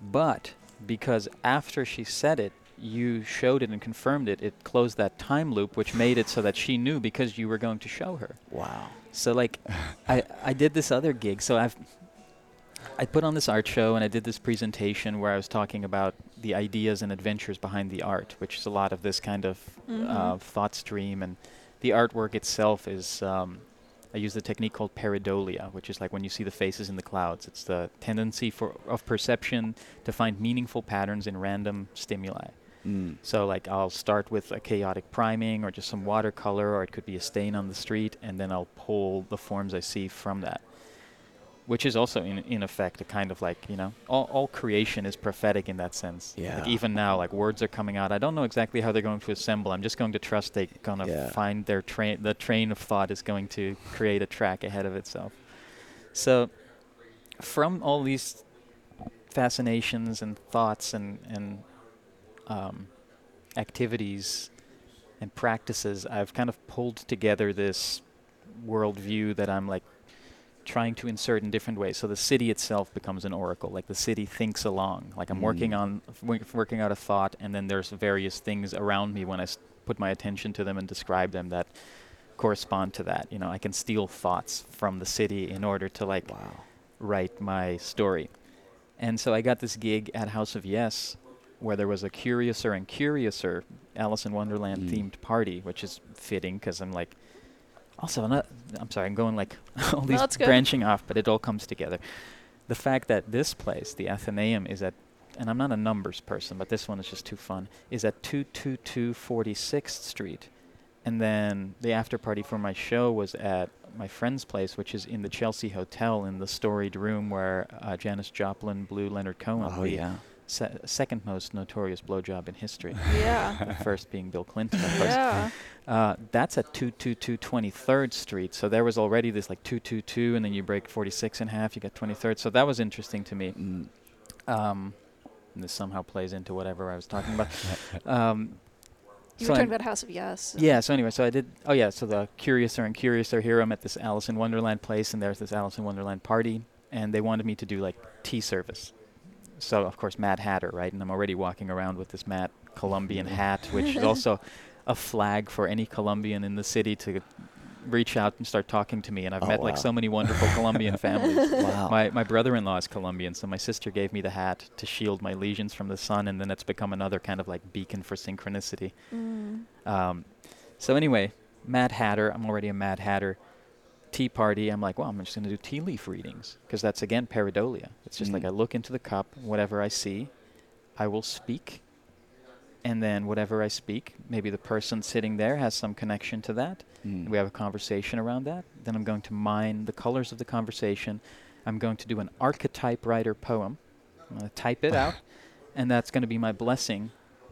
but because after she said it, you showed it and confirmed it, it closed that time loop, which made it so that she knew because you were going to show her. Wow. So like I did this other gig. So I put on this art show and I did this presentation where I was talking about the ideas and adventures behind the art, which is a lot of this kind of thought stream. And the artwork itself is, I use the technique called pareidolia, which is like when you see the faces in the clouds. It's the tendency of perception to find meaningful patterns in random stimuli. So like I'll start with a chaotic priming or just some watercolor, or it could be a stain on the street, and then I'll pull the forms I see from that. which is also in effect a kind of like, you know, all creation is prophetic in that sense. Yeah. Like even now, like words are coming out. I don't know exactly how they're going to assemble. I'm just going to trust they're going to find their train. The train of thought is going to create a track ahead of itself. So from all these fascinations and thoughts and activities and practices, I've kind of pulled together this worldview that I'm like trying to insert in different ways. So the city itself becomes an oracle. Like the city thinks along. Like I'm working out a thought, and then there's various things around me when I put my attention to them and describe them that correspond to that. You know, I can steal thoughts from the city in order to like write my story. And so I got this gig at House of Yes, where there was a Curiouser and Curiouser Alice in Wonderland themed party, which is fitting because I'm like. Also, I'm sorry, I'm going like all these branching off, but it all comes together. The fact that this place, the Athenaeum, is at, and I'm not a numbers person, but this one is just too fun, is at 222 46th Street. And then the after party for my show was at my friend's place, which is in the Chelsea Hotel in the storied room where Janis Joplin blew Leonard Cohen. Oh, yeah. Second most notorious blowjob in history. Yeah. The first being Bill Clinton. Yeah. That's at 222 23rd Street. So there was already this like 222, and then you break 46 in half, you get 23rd. So that was interesting to me. And this somehow plays into whatever I was talking about. You were talking about House of Yes. Yeah. So anyway, so I did. Oh yeah. So the Curiouser and Curiouser here. I'm at this Alice in Wonderland place, and there's this Alice in Wonderland party, and they wanted me to do like tea service. So, of course, Mad Hatter, right? And I'm already walking around with this Mad Colombian hat, which is also a flag for any Colombian in the city to reach out and start talking to me. And I've met like so many wonderful Colombian families. Wow. My brother-in-law is Colombian, so my sister gave me the hat to shield my lesions from the sun, and then it's become another kind of like beacon for synchronicity. So anyway, Mad Hatter, I'm already a Mad Hatter. Tea party, I'm like, well, I'm just going to do tea leaf readings because that's, again, pareidolia. It's just like I look into the cup, whatever I see, I will speak. And then whatever I speak, maybe the person sitting there has some connection to that. We have a conversation around that. Then I'm going to mine the colors of the conversation. I'm going to do an archetype writer poem. I'm going to type it out. And that's going to be my blessing,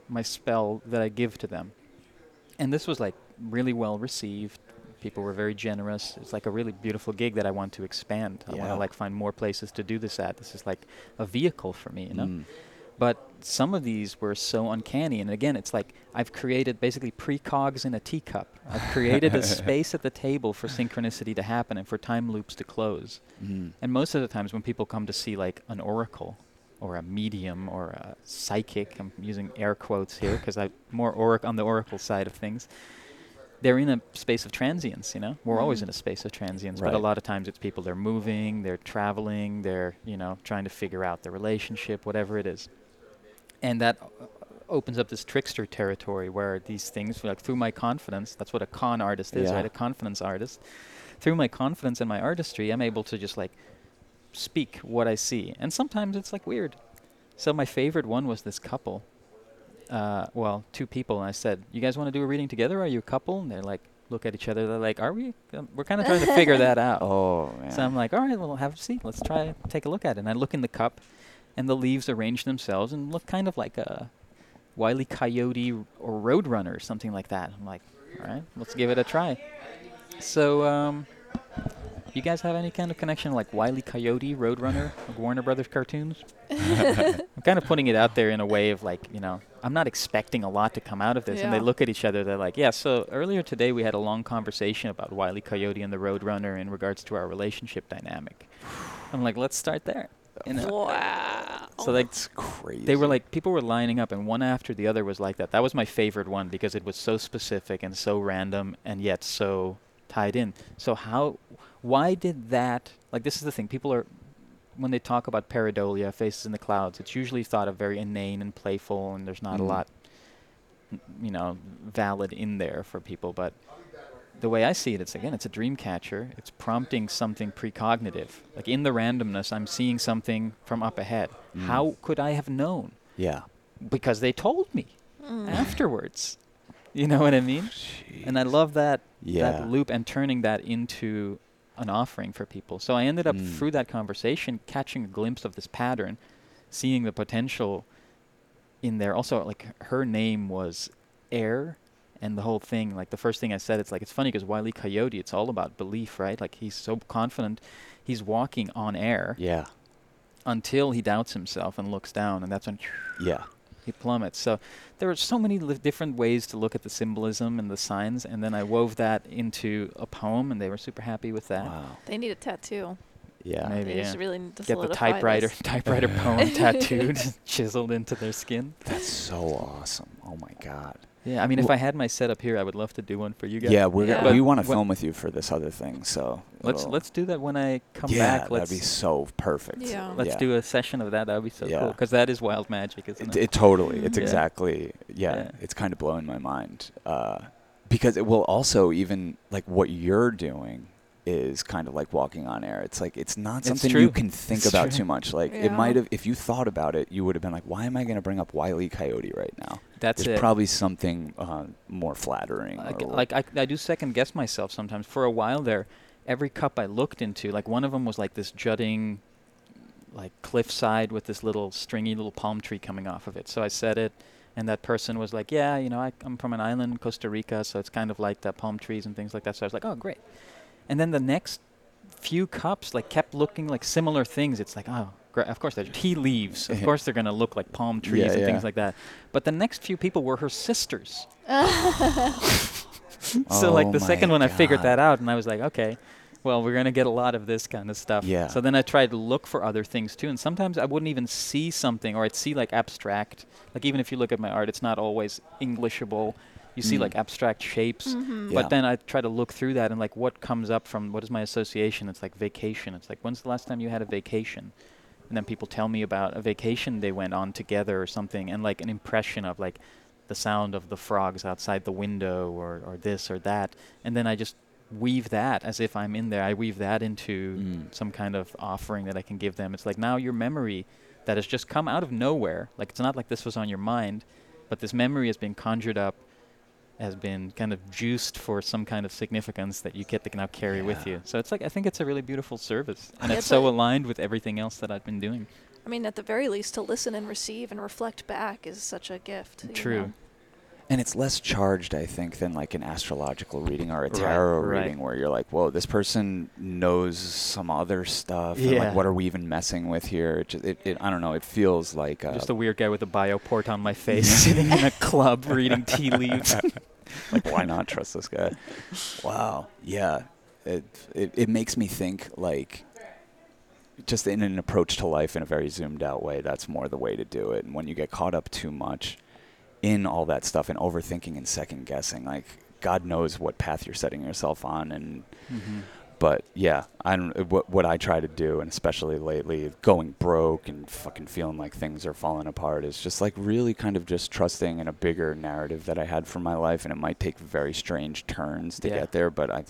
my spell that I give to them. And this was like really well received. People were very generous. It's like a really beautiful gig that I want to expand. I want to like find more places to do this at. This is like a vehicle for me, you know. But some of these were so uncanny. And again, it's like I've created basically precogs in a teacup. I've created a space at the table for synchronicity to happen and for time loops to close. And most of the times when people come to see like an oracle or a medium or a psychic, I'm using air quotes here because I'm more on the oracle side of things. They're in a space of transience, you know. We're always in a space of transience, but a lot of times it's people, they're moving, they're traveling, they're, you know, trying to figure out their relationship, whatever it is. And that opens up this trickster territory where these things, like through my confidence, that's what a con artist is, right? A confidence artist. Through my confidence and my artistry, I'm able to just like speak what I see. And sometimes it's like weird. So my favorite one was this couple. Well, two people, and I said, you guys want to do a reading together? Are you a couple? And they're like, look at each other. They're like, are we? We're kind of trying to figure that out. Oh, man. So I'm like, all right, well, have a seat. Let's try take a look at it. And I look in the cup, and the leaves arrange themselves and look kind of like a Wile E. Coyote or Roadrunner or something like that. I'm like, all right, let's give it a try. So you guys have any kind of connection like Wile E. Coyote, Roadrunner, like Warner Brothers cartoons? I'm kind of putting it out there in a way of like, you know, I'm not expecting a lot to come out of this. And they look at each other. They're like, yeah, so earlier today we had a long conversation about Wile E. Coyote and the Roadrunner in regards to our relationship dynamic. I'm like, let's start there. You know? Wow. So like, that's crazy. They were like, people were lining up, and one after the other was like that. That was my favorite one because it was so specific and so random and yet so tied in. So how... Why did that, like this is the thing, people are, when they talk about pareidolia, faces in the clouds, it's usually thought of very inane and playful, and there's not a lot, you know, valid in there for people. But the way I see it, it's again, it's a dream catcher. It's prompting something precognitive. Like in the randomness, I'm seeing something from up ahead. How could I have known? Yeah. Because they told me afterwards. You know what I mean? Jeez. And I love that loop and turning that into an offering for people. So I ended up, through that conversation, catching a glimpse of this pattern, seeing the potential in there. Also, like, her name was Air, and the whole thing, like, the first thing I said, it's like, it's funny because Wile E. Coyote, it's all about belief, right? Like, he's so confident he's walking on air. Yeah. Until he doubts himself and looks down, and that's when he plummets. So there are so many different ways to look at the symbolism and the signs, and then I wove that into a poem, and they were super happy with that. Wow. They need a tattoo. Yeah. Maybe, they just really need to get the typewriter poem tattooed, chiseled into their skin. That's so awesome. Oh, my God. Yeah, I mean, if I had my setup here, I would love to do one for you guys. Yeah, we want to film with you for this other thing, so let's do that when I come back. Yeah, that'd be so perfect. Yeah, let's do a session of that. That'd be so cool, because that is wild magic, isn't it? It totally. It's exactly. Yeah, it's kind of blowing my mind because it will also, even like what you're doing is kind of like walking on air. It's like, it's not something you can think about too much. Like, it might have, if you thought about it, you would have been like, why am I going to bring up Wile E. Coyote right now? There's probably something more flattering. I do second guess myself sometimes. For a while there, every cup I looked into, like one of them was like this jutting, like cliffside with this little stringy little palm tree coming off of it. So I said it, and that person was like, yeah, you know, I'm from an island, Costa Rica, so it's kind of like the palm trees and things like that. So I was like, oh, great. And then the next few cups, like, kept looking like similar things. It's like, oh, of course, they're tea leaves. Of course, they're going to look like palm trees and things like that. But the next few people were her sisters. So, like, the second one, I figured that out, and I was like, okay, well, we're going to get a lot of this kind of stuff. Yeah. So then I tried to look for other things, too. And sometimes I wouldn't even see something, or I'd see, like, abstract. Like, even if you look at my art, it's not always Englishable. You see, like, abstract shapes, but then I try to look through that and, like, what comes up from, what is my association? It's like vacation. It's like, when's the last time you had a vacation? And then people tell me about a vacation they went on together or something, and, like, an impression of, like, the sound of the frogs outside the window or this or that. And then I just weave that as if I'm in there. I weave that into some kind of offering that I can give them. It's like, now your memory that has just come out of nowhere, like, it's not like this was on your mind, but this memory has been conjured up, has been kind of juiced for some kind of significance that you get to now carry with you. So it's like, I think it's a really beautiful service, and it's so aligned with everything else that I've been doing. I mean, at the very least, to listen and receive and reflect back is such a gift. True. You know? And it's less charged, I think, than like an astrological reading or a tarot reading, where you're like, whoa, this person knows some other stuff. Yeah. And like, what are we even messing with here? I don't know. It feels like... just a weird guy with a bioport on my face sitting in a club reading tea leaves. Like, why not trust this guy? Wow. Yeah. It makes me think, like, just in an approach to life in a very zoomed out way, that's more the way to do it. And when you get caught up too much in all that stuff and overthinking and second guessing, like, God knows what path you're setting yourself on. And, but yeah, I don't, what I try to do, and especially lately going broke and fucking feeling like things are falling apart, is just like really kind of just trusting in a bigger narrative that I had for my life. And it might take very strange turns to get there, but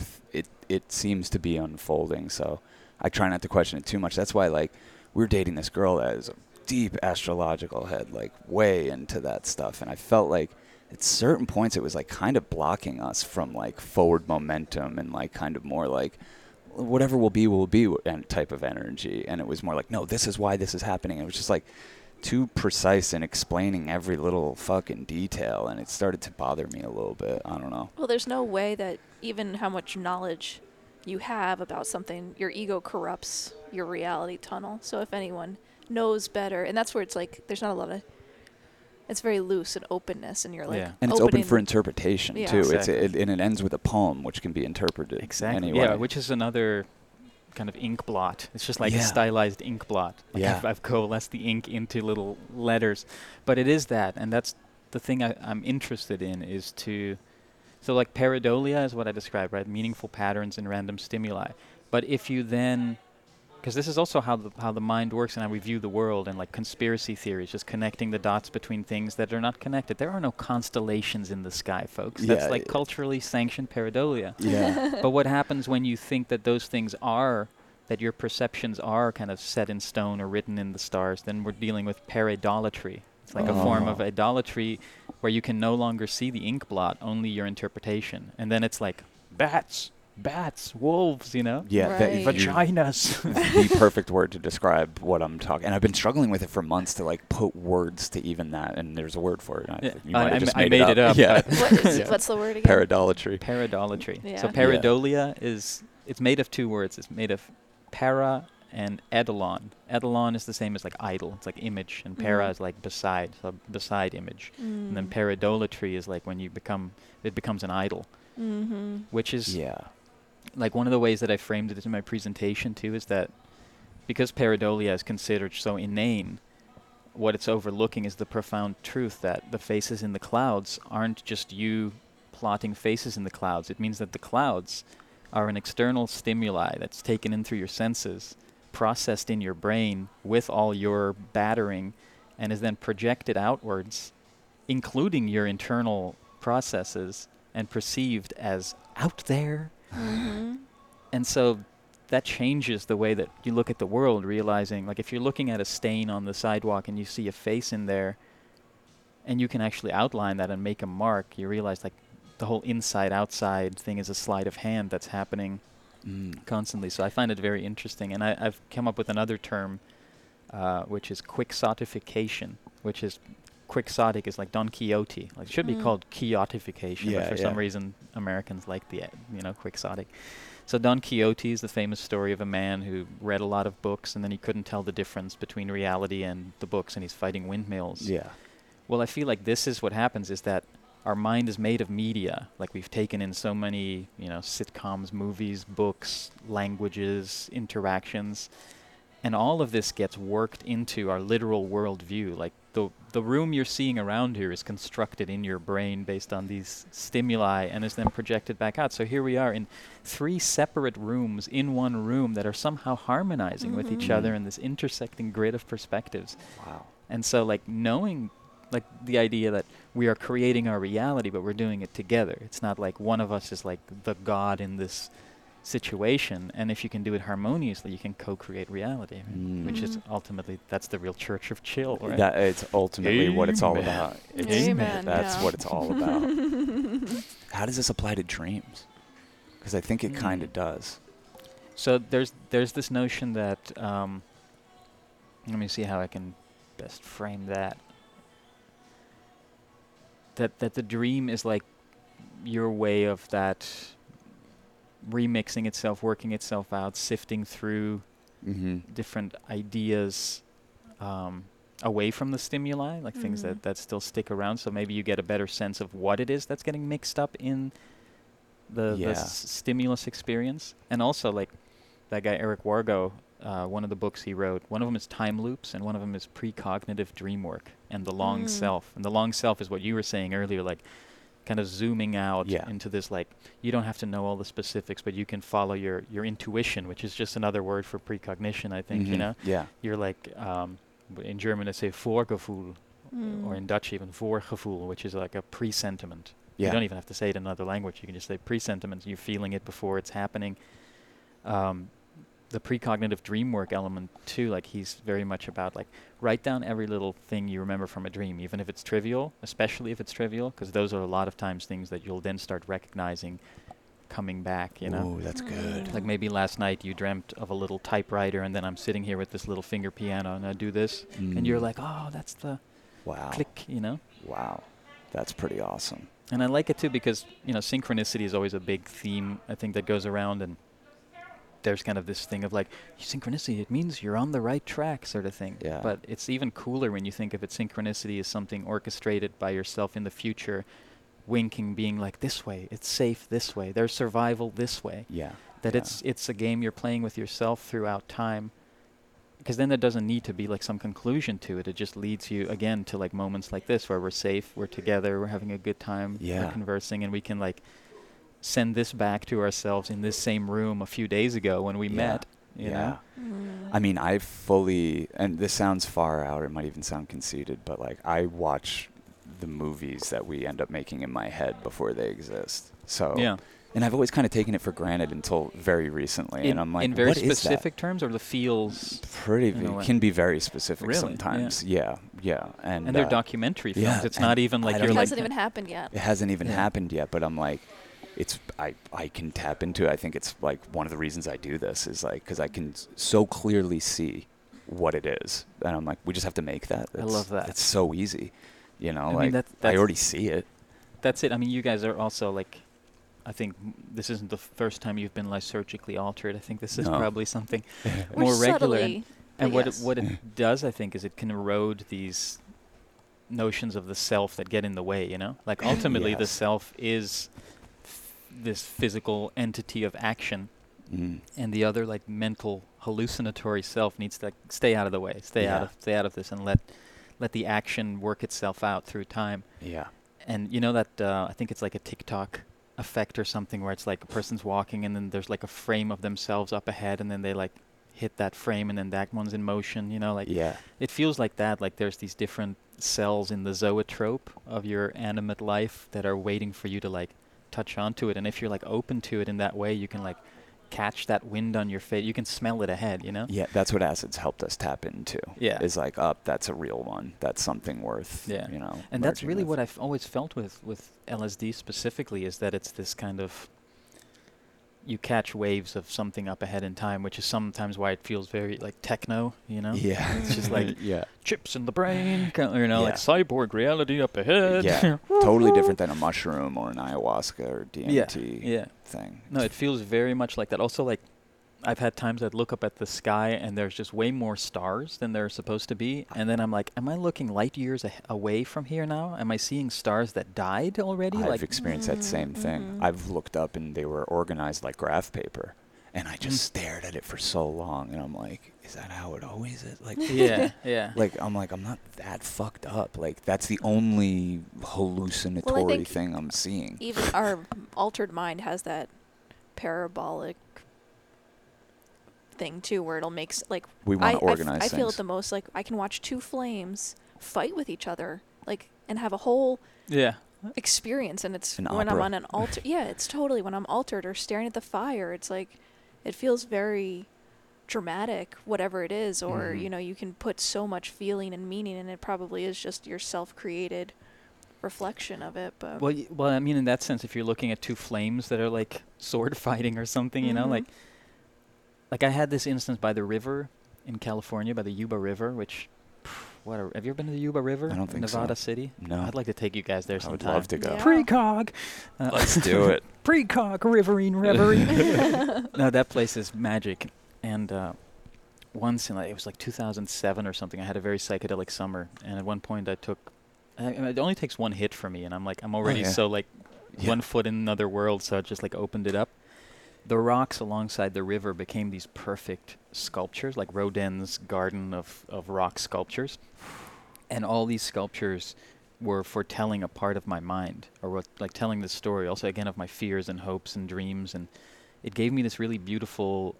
it seems to be unfolding. So I try not to question it too much. That's why, like, we were dating this girl that is deep astrological head, like way into that stuff, and I felt like at certain points it was like kind of blocking us from like forward momentum and like kind of more like whatever will be type of energy. And it was more like, no, this is why this is happening. It was just like too precise in explaining every little fucking detail, and it started to bother me a little bit. I don't know. Well, there's no way that even how much knowledge you have about something, your ego corrupts your reality tunnel. So if anyone knows better, and that's where it's like there's not a lot of, it's very loose and openness, and you're like, and it's open for interpretation too. Exactly. It ends with a poem, which can be interpreted anyway. Yeah, which is another kind of ink blot. It's just like a stylized ink blot. Like I've coalesced the ink into little letters, but it is that, and that's the thing I'm interested in is to, so like pareidolia is what I described, right? Meaningful patterns in random stimuli. But if you then, because this is also how the mind works and how we view the world, and like conspiracy theories, just connecting the dots between things that are not connected. There are no constellations in the sky, folks. That's like culturally sanctioned pareidolia. Yeah. But what happens when you think that those things are, that your perceptions are kind of set in stone or written in the stars, then we're dealing with pareidolatry. It's like a form of idolatry where you can no longer see the ink blot, only your interpretation. And then it's like, bats, bats, wolves, you know? Yeah. Right. Vaginas. The perfect word to describe what I'm talking. And I've been struggling with it for months to, like, put words to even that. And there's a word for it. Yeah. I made it up. Yeah. What's the word again? Pareidolatry. Pareidolatry. Yeah. So pareidolia is, it's made of two words. It's made of para and eidolon. Eidolon is the same as, like, idol. It's like image. And para is like beside, so beside image. Mm. And then pareidolatry is like when you become, it becomes an idol. Mm-hmm. Which is... yeah. Like, one of the ways that I framed it in my presentation, too, is that because pareidolia is considered so inane, what it's overlooking is the profound truth that the faces in the clouds aren't just you plotting faces in the clouds. It means that the clouds are an external stimuli that's taken in through your senses, processed in your brain with all your battering, and is then projected outwards, including your internal processes, and perceived as out there. Mm-hmm. And so that changes the way that you look at the world, realizing, like, if you're looking at a stain on the sidewalk and you see a face in there and you can actually outline that and make a mark, you realize, like, the whole inside-outside thing is a sleight of hand that's happening constantly. So I find it very interesting. And I've come up with another term, which is quixotification, which is... quixotic is like Don Quixote. Like, it should be called quixotification, but for some reason Americans like the quixotic. So Don Quixote is the famous story of a man who read a lot of books and then he couldn't tell the difference between reality and the books, and he's fighting windmills. Yeah. Well, I feel like this is what happens, is that our mind is made of media. Like, we've taken in so many, you know, sitcoms, movies, books, languages, interactions, and all of this gets worked into our literal worldview. Like, the room you're seeing around here is constructed in your brain based on these stimuli and is then projected back out. So here we are in three separate rooms in one room that are somehow harmonizing with each other in this intersecting grid of perspectives. Wow. And so, like, knowing, like, the idea that we are creating our reality, but we're doing it together. It's not like one of us is, like, the god in this situation, and if you can do it harmoniously, you can co-create reality, right? Which is ultimately, that's the real Church of Chill, right? That it's ultimately what it's all about. It's That's what it's all about. How does this apply to dreams? Because I think it kind of does. So there's this notion that let me see how I can best frame that. That the dream is like your way of that remixing itself, working itself out, sifting through different ideas away from the stimuli, like things that still stick around. So maybe you get a better sense of what it is that's getting mixed up in the stimulus experience. And also, like, that guy Eric Wargo, one of the books he wrote, one of them is Time Loops and one of them is Precognitive Dream Work and the Long Self. And the Long Self is what you were saying earlier, like, kind of zooming out into this, like, you don't have to know all the specifics, but you can follow your intuition, which is just another word for precognition, I think, you know? Yeah. You're like, in German, they say Vorgefühl, or in Dutch even Voorgevoel, which is like a presentiment. Yeah. You don't even have to say it in another language. You can just say presentiment. You're feeling it before it's happening. The precognitive dream work element, too, like, he's very much about, like, write down every little thing you remember from a dream, even if it's trivial, especially if it's trivial, because those are a lot of times things that you'll then start recognizing coming back, you know? Oh, that's good. Like, maybe last night you dreamt of a little typewriter, and then I'm sitting here with this little finger piano, and I do this, and you're like, oh, that's the click, you know? Wow. That's pretty awesome. And I like it, too, because, you know, synchronicity is always a big theme, I think, that goes around, and there's kind of this thing of, like, synchronicity, it means you're on the right track sort of thing. Yeah. But it's even cooler when you think of it. Synchronicity is something orchestrated by yourself in the future, winking, being like, this way, it's safe this way, there's survival this way. Yeah. That it's a game you're playing with yourself throughout time. Because then there doesn't need to be, like, some conclusion to it. It just leads you, again, to, like, moments like this where we're safe, we're together, we're having a good time, we're conversing, and we can, like, send this back to ourselves in this same room a few days ago when we met. You know? I mean, I fully, and this sounds far out, it might even sound conceited, but, like, I watch the movies that we end up making in my head before they exist. So, and I've always kind of taken it for granted until very recently. And I'm like, in very specific terms, or the feels? Can be very specific sometimes. Yeah. And they're documentary films. It's not even like it hasn't even happened yet. But I'm like, it's I can tap into it. I think it's like one of the reasons I do this is like because I can so clearly see what it is, and I'm like, we just have to make that. I love that. It's so easy, you know. I mean, like that's I already see it. That's it. I mean, you guys are also like, I think this isn't the first time you've been like surgically altered. I think this is probably something more regular. And what it does, I think, is it can erode these notions of the self that get in the way, you know? Like, ultimately, the self is this physical entity of action, and the other, like, mental hallucinatory self needs to, like, stay out of the way, stay out of this, and let the action work itself out through time. Yeah. And you know that, I think it's like a TikTok effect or something where it's like a person's walking and then there's like a frame of themselves up ahead and then they, like, hit that frame and then that one's in motion, you know, like it feels like that, like there's these different cells in the zoetrope of your animate life that are waiting for you to like touch onto it. And if you're like open to it in that way, you can like catch that wind on your face. You can smell it ahead, you know? Yeah, that's what acids helped us tap into. Yeah. Is like, oh, that's a real one. That's something worth, you know. And that's really what I've always felt with LSD specifically is that it's this kind of, you catch waves of something up ahead in time, which is sometimes why it feels very like techno, you know? Yeah. It's just like chips in the brain, you know, like cyborg reality up ahead. Yeah. Totally different than a mushroom or an ayahuasca or DMT thing. No, it feels very much like that. Also, like, I've had times I'd look up at the sky and there's just way more stars than there are supposed to be. And then I'm like, am I looking light years away from here now? Am I seeing stars that died already? I've experienced that same thing. I've looked up and they were organized like graph paper. And I just stared at it for so long. And I'm like, is that how it always is? Like, Like, I'm not that fucked up. Like, that's the only hallucinatory thing I'm seeing. Even our altered mind has that parabolic thing too, where it'll make like we want to organize. I feel it the most. Like I can watch two flames fight with each other, like, and have a whole experience. And it's when I'm on an altar. It's totally when I'm altered or staring at the fire. It's like it feels very dramatic, whatever it is, or you know, you can put so much feeling and meaning, and it probably is just your self-created reflection of it. But well, I mean, in that sense, if you're looking at two flames that are like sword fighting or something, you know, like. Like, I had this instance by the river in California, by the Yuba River, which, have you ever been to the Yuba River? I don't think so. Nevada City? No. I'd like to take you guys there sometime. I would love to go. Yeah. Precog! Let's do it. Precog, riverine reverie. No, that place is magic. And once, in like, it was like 2007 or something, I had a very psychedelic summer. And at one point I took, it only takes one hit for me. And I'm like, I'm already so like one foot in another world. So I just like opened it up. The rocks alongside the river became these perfect sculptures, like Rodin's garden of rock sculptures. And all these sculptures were foretelling a part of my mind, or like telling the story also, again, of my fears and hopes and dreams. And it gave me this really beautiful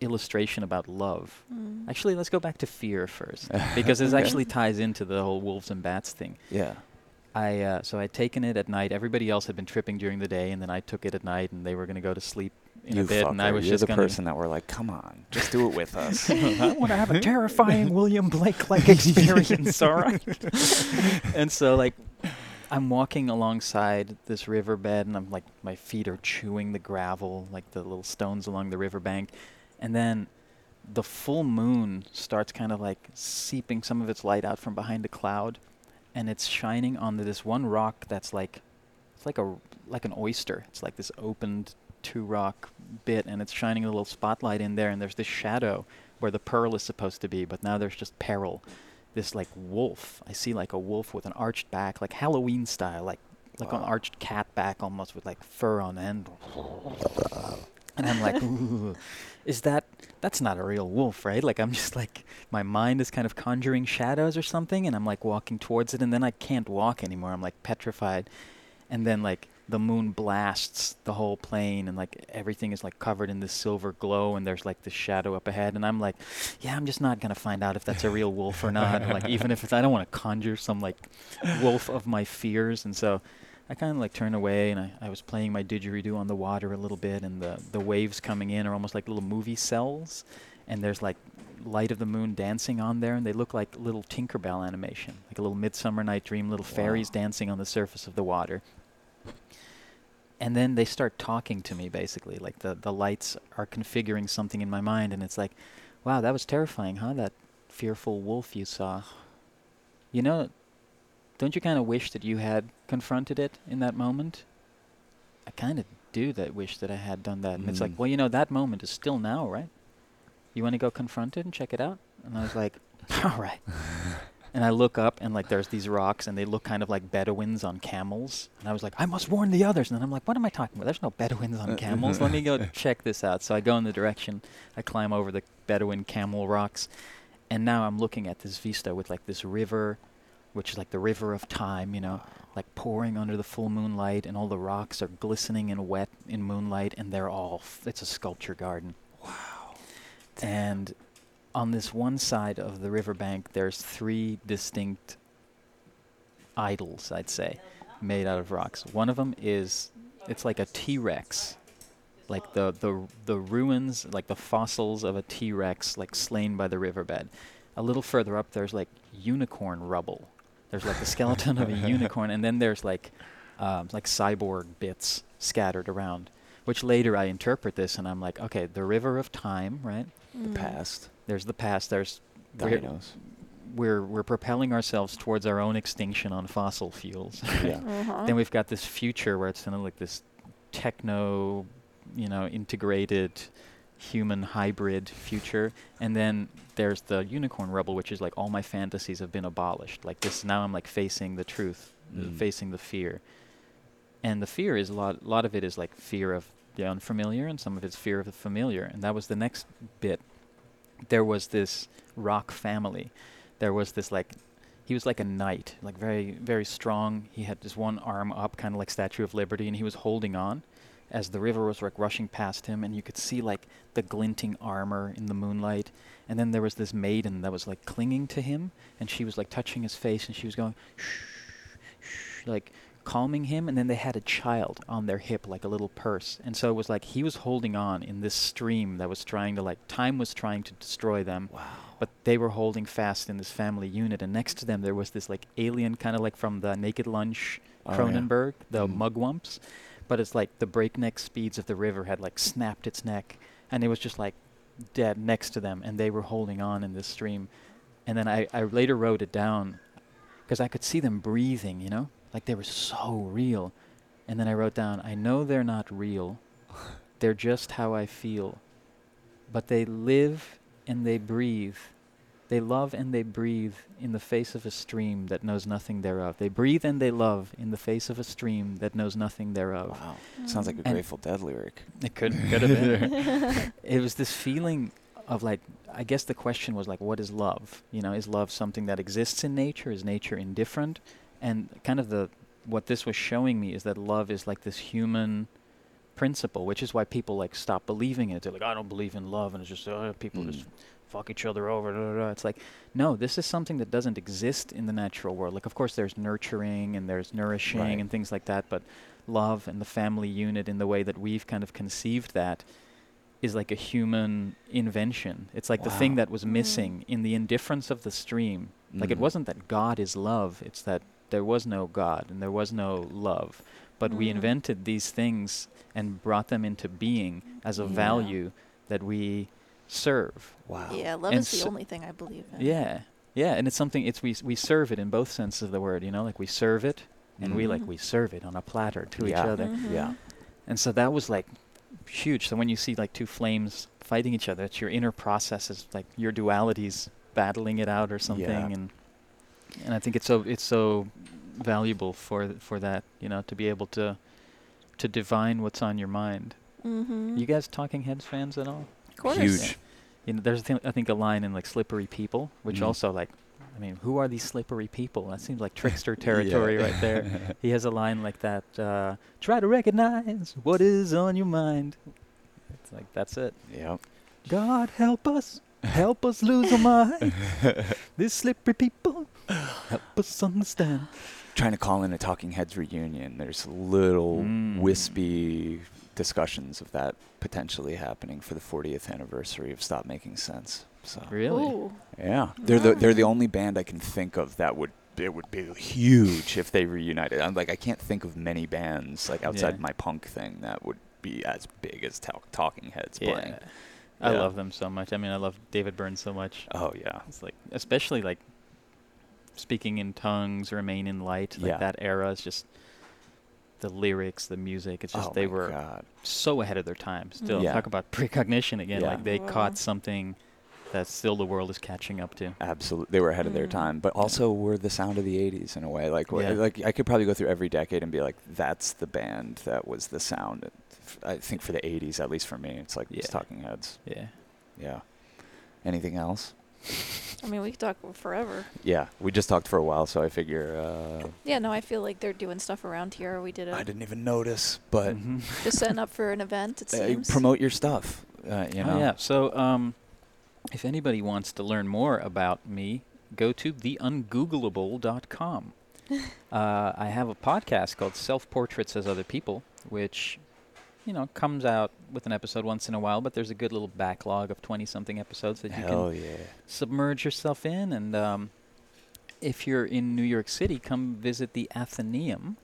illustration about love. Actually, let's go back to fear first, because this actually ties into the whole wolves and bats thing. Yeah. So I'd taken it at night. Everybody else had been tripping during the day, and then I took it at night, and they were going to go to sleep in a bit. And I was just the person that were like, "Come on, just do it with us." I want to have a terrifying William Blake-like experience, all right? And so, like, I'm walking alongside this riverbed, and I'm like, my feet are chewing the gravel, like the little stones along the riverbank, and then the full moon starts kind of like seeping some of its light out from behind a cloud. And it's shining on this one rock that's like, it's like an oyster. It's like this opened two rock bit, and it's shining a little spotlight in there. And there's this shadow where the pearl is supposed to be, but now there's just peril. This like wolf, I see like a wolf with an arched back, like Halloween style, like an arched cat back almost with like fur on end. And I'm like, ooh, that's not a real wolf, right? Like, I'm just like, my mind is kind of conjuring shadows or something, and I'm like walking towards it, and then I can't walk anymore. I'm like petrified. And then like the moon blasts the whole plain, and like everything is like covered in this silver glow, and there's like this shadow up ahead. And I'm like, yeah, I'm just not going to find out if that's a real wolf or not. And, like, even if I don't want to conjure some like wolf of my fears. And so I kind of like turn away, and I was playing my didgeridoo on the water a little bit, and the waves coming in are almost like little movie cells, and there's like light of the moon dancing on there, and they look like little Tinkerbell animation, like a little Midsummer Night Dream, little fairies dancing on the surface of the water. And then they start talking to me, basically. Like, the lights are configuring something in my mind, and it's like, wow, that was terrifying, huh? That fearful wolf you saw. You know, don't you kind of wish that you had confronted it in that moment? I kind of do that wish that I had done that. And it's like, well, you know, that moment is still now, right? You want to go confront it and check it out? And I was like, all right. And I look up, and, like, there's these rocks, and they look kind of like Bedouins on camels. And I was like, I must warn the others. And then I'm like, what am I talking about? There's no Bedouins on camels. Let me go check this out. So I go in the direction. I climb over the Bedouin camel rocks. And now I'm looking at this vista with, like, this river, which is like the river of time, you know, like pouring under the full moonlight. And all the rocks are glistening and wet in moonlight. And they're all, it's a sculpture garden. Wow. Damn. And on this one side of the riverbank, there's three distinct idols, I'd say, made out of rocks. One of them is, it's like a T-Rex, like the ruins, like the fossils of a T-Rex, like slain by the riverbed. A little further up, there's like unicorn rubble. There's like the skeleton of a unicorn, and then there's like cyborg bits scattered around, which later I interpret this, and I'm like, okay, the river of time, right? The past. There's the past. There's dinos. We're propelling ourselves towards our own extinction on fossil fuels. Yeah. Uh-huh. Then we've got this future where it's kind of like this techno, you know, integrated human hybrid future. And then there's the unicorn rubble, which is like all my fantasies have been abolished. Like this, now I'm like facing the truth, facing the fear. And the fear is a lot of it is like fear of the unfamiliar, and some of it's fear of the familiar. And that was the next bit. There was this rock family. There was this, like, he was like a knight, like very, very strong. He had this one arm up, kind of like Statue of Liberty, and he was holding on as the river was, like, rushing past him, and you could see, like, the glinting armor in the moonlight. And then there was this maiden that was, like, clinging to him, and she was, like, touching his face, and she was going, shh, shh, like, calming him. And then they had a child on their hip, like a little purse. And so it was like he was holding on in this stream that was trying to, like, time was trying to destroy them. Wow. But they were holding fast in this family unit. And next to them, there was this, like, alien, kind of like from the Naked Lunch, Cronenberg, the mugwumps. But it's like the breakneck speeds of the river had, like, snapped its neck. And it was just, like, dead next to them. And they were holding on in this stream. And then I later wrote it down because I could see them breathing, you know? Like, they were so real. And then I wrote down, I know they're not real. They're just how I feel. But they live and they breathe. They love and they breathe in the face of a stream that knows nothing thereof. They breathe and they love in the face of a stream that knows nothing thereof. Wow. Sounds like a Grateful Dead lyric. It could have been. It was this feeling of, like, I guess the question was, like, what is love? You know, is love something that exists in nature? Is nature indifferent? And kind of what this was showing me is that love is like this human principle, which is why people, like, stop believing in it. They're like, I don't believe in love, and it's just people just fuck each other over. Blah, blah, blah. It's like, no, this is something that doesn't exist in the natural world. Like, of course, there's nurturing and there's nourishing and things like that, but love and the family unit in the way that we've kind of conceived that is like a human invention. It's like the thing that was missing in the indifference of the stream. Like, it wasn't that God is love. It's that there was no God and there was no love. But we invented these things and brought them into being as a value that we serve. Wow. Yeah, love and is the only thing I believe in. Yeah. Yeah, and it's something, we serve it in both senses of the word, you know? Like, we serve it and we serve it on a platter to each other. Mm-hmm. Yeah. And so that was, like, huge. So when you see, like, two flames fighting each other, it's your inner processes, like your dualities battling it out or something. Yeah. And I think it's so valuable for that, you know, to be able to divine what's on your mind. Mm-hmm. You guys Talking Heads fans at all? Of course. Huge. Yeah. You know, there's I think a line in, like, Slippery People, which also, like, I mean, who are these slippery people? That seems like trickster territory right there. He has a line like that, try to recognize what is on your mind. It's like, that's it. Yep. God help us. Help us lose our mind. These slippery people, help us understand. Trying to call in a Talking Heads reunion. There's little wispy discussions of that potentially happening for the 40th anniversary of Stop Making Sense. So really? Ooh. Yeah. They're the only band I can think of that would it would be huge if they reunited. I'm like, I can't think of many bands like outside my punk thing that would be as big as Talking Heads playing. I love them so much. I mean, I love David Byrne so much. Oh yeah, it's like especially like Speaking in Tongues, Remain in Light, like that era is just the lyrics, the music. It's just they were so ahead of their time. Still talk about precognition again. Like they caught something that still the world is catching up to. Absolutely. They were ahead of their time, but also were the sound of the 80s in a way. Like, like I could probably go through every decade and be like, that's the band that was the sound. I think for the 80s, at least for me, it's like it's Talking Heads. Yeah. Yeah. Anything else? I mean, we could talk forever. Yeah, we just talked for a while, so I figure... yeah, no, I feel like they're doing stuff around here. We did it. I didn't even notice, but... Mm-hmm. Just setting up for an event, it seems. Promote your stuff, you know? Oh, yeah, so... if anybody wants to learn more about me, go to theungoogleable.com. I have a podcast called Self-Portraits as Other People, which, you know, comes out with an episode once in a while, but there's a good little backlog of 20-something episodes that you can submerge yourself in. And if you're in New York City, come visit the Athenaeum.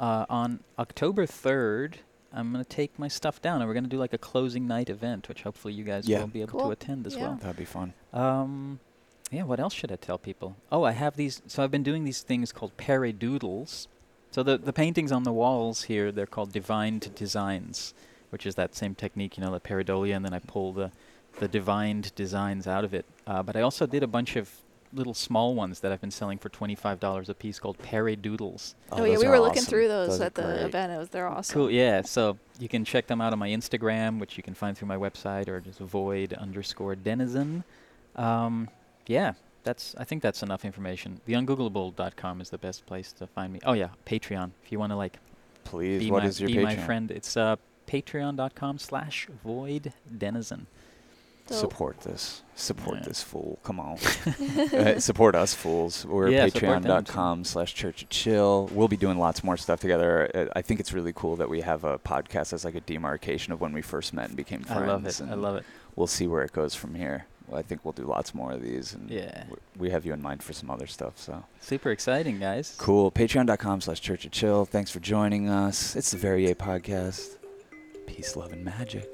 On October 3rd, I'm going to take my stuff down, and we're going to do like a closing night event, which hopefully you guys will be able to attend as well. That'd be fun. Yeah, what else should I tell people? Oh, I have these. So I've been doing these things called pareidoodles. So the paintings on the walls here, they're called divined designs, which is that same technique, you know, the pareidolia, and then I pull the divined designs out of it. But I also did a bunch of little small ones that I've been selling for $25 a piece called Pareidoodles. Oh yeah, we were looking through those at the event. They're awesome. Cool, yeah. So you can check them out on my Instagram, which you can find through my website, or just void_denizen. Yeah, I think that's enough information. Theungoogleable.com is the best place to find me. Oh yeah, Patreon. If you want to like... Please, what is your Patreon? Be my friend. It's patreon.com/voiddenizen. Support this. Support this fool. Come on. Support us fools. We're patreon.com/churchofchill. We'll be doing lots more stuff together. I think it's really cool that we have a podcast as like a demarcation of when we first met and became friends. I love it. I love it. We'll see where it goes from here. Well, I think we'll do lots more of these. And we have you in mind for some other stuff. So super exciting, guys. Cool. Patreon.com/churchofchill. Thanks for joining us. It's the Very Ape Podcast. Peace, love, and magic.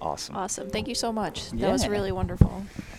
Awesome. Thank you so much. That was really wonderful.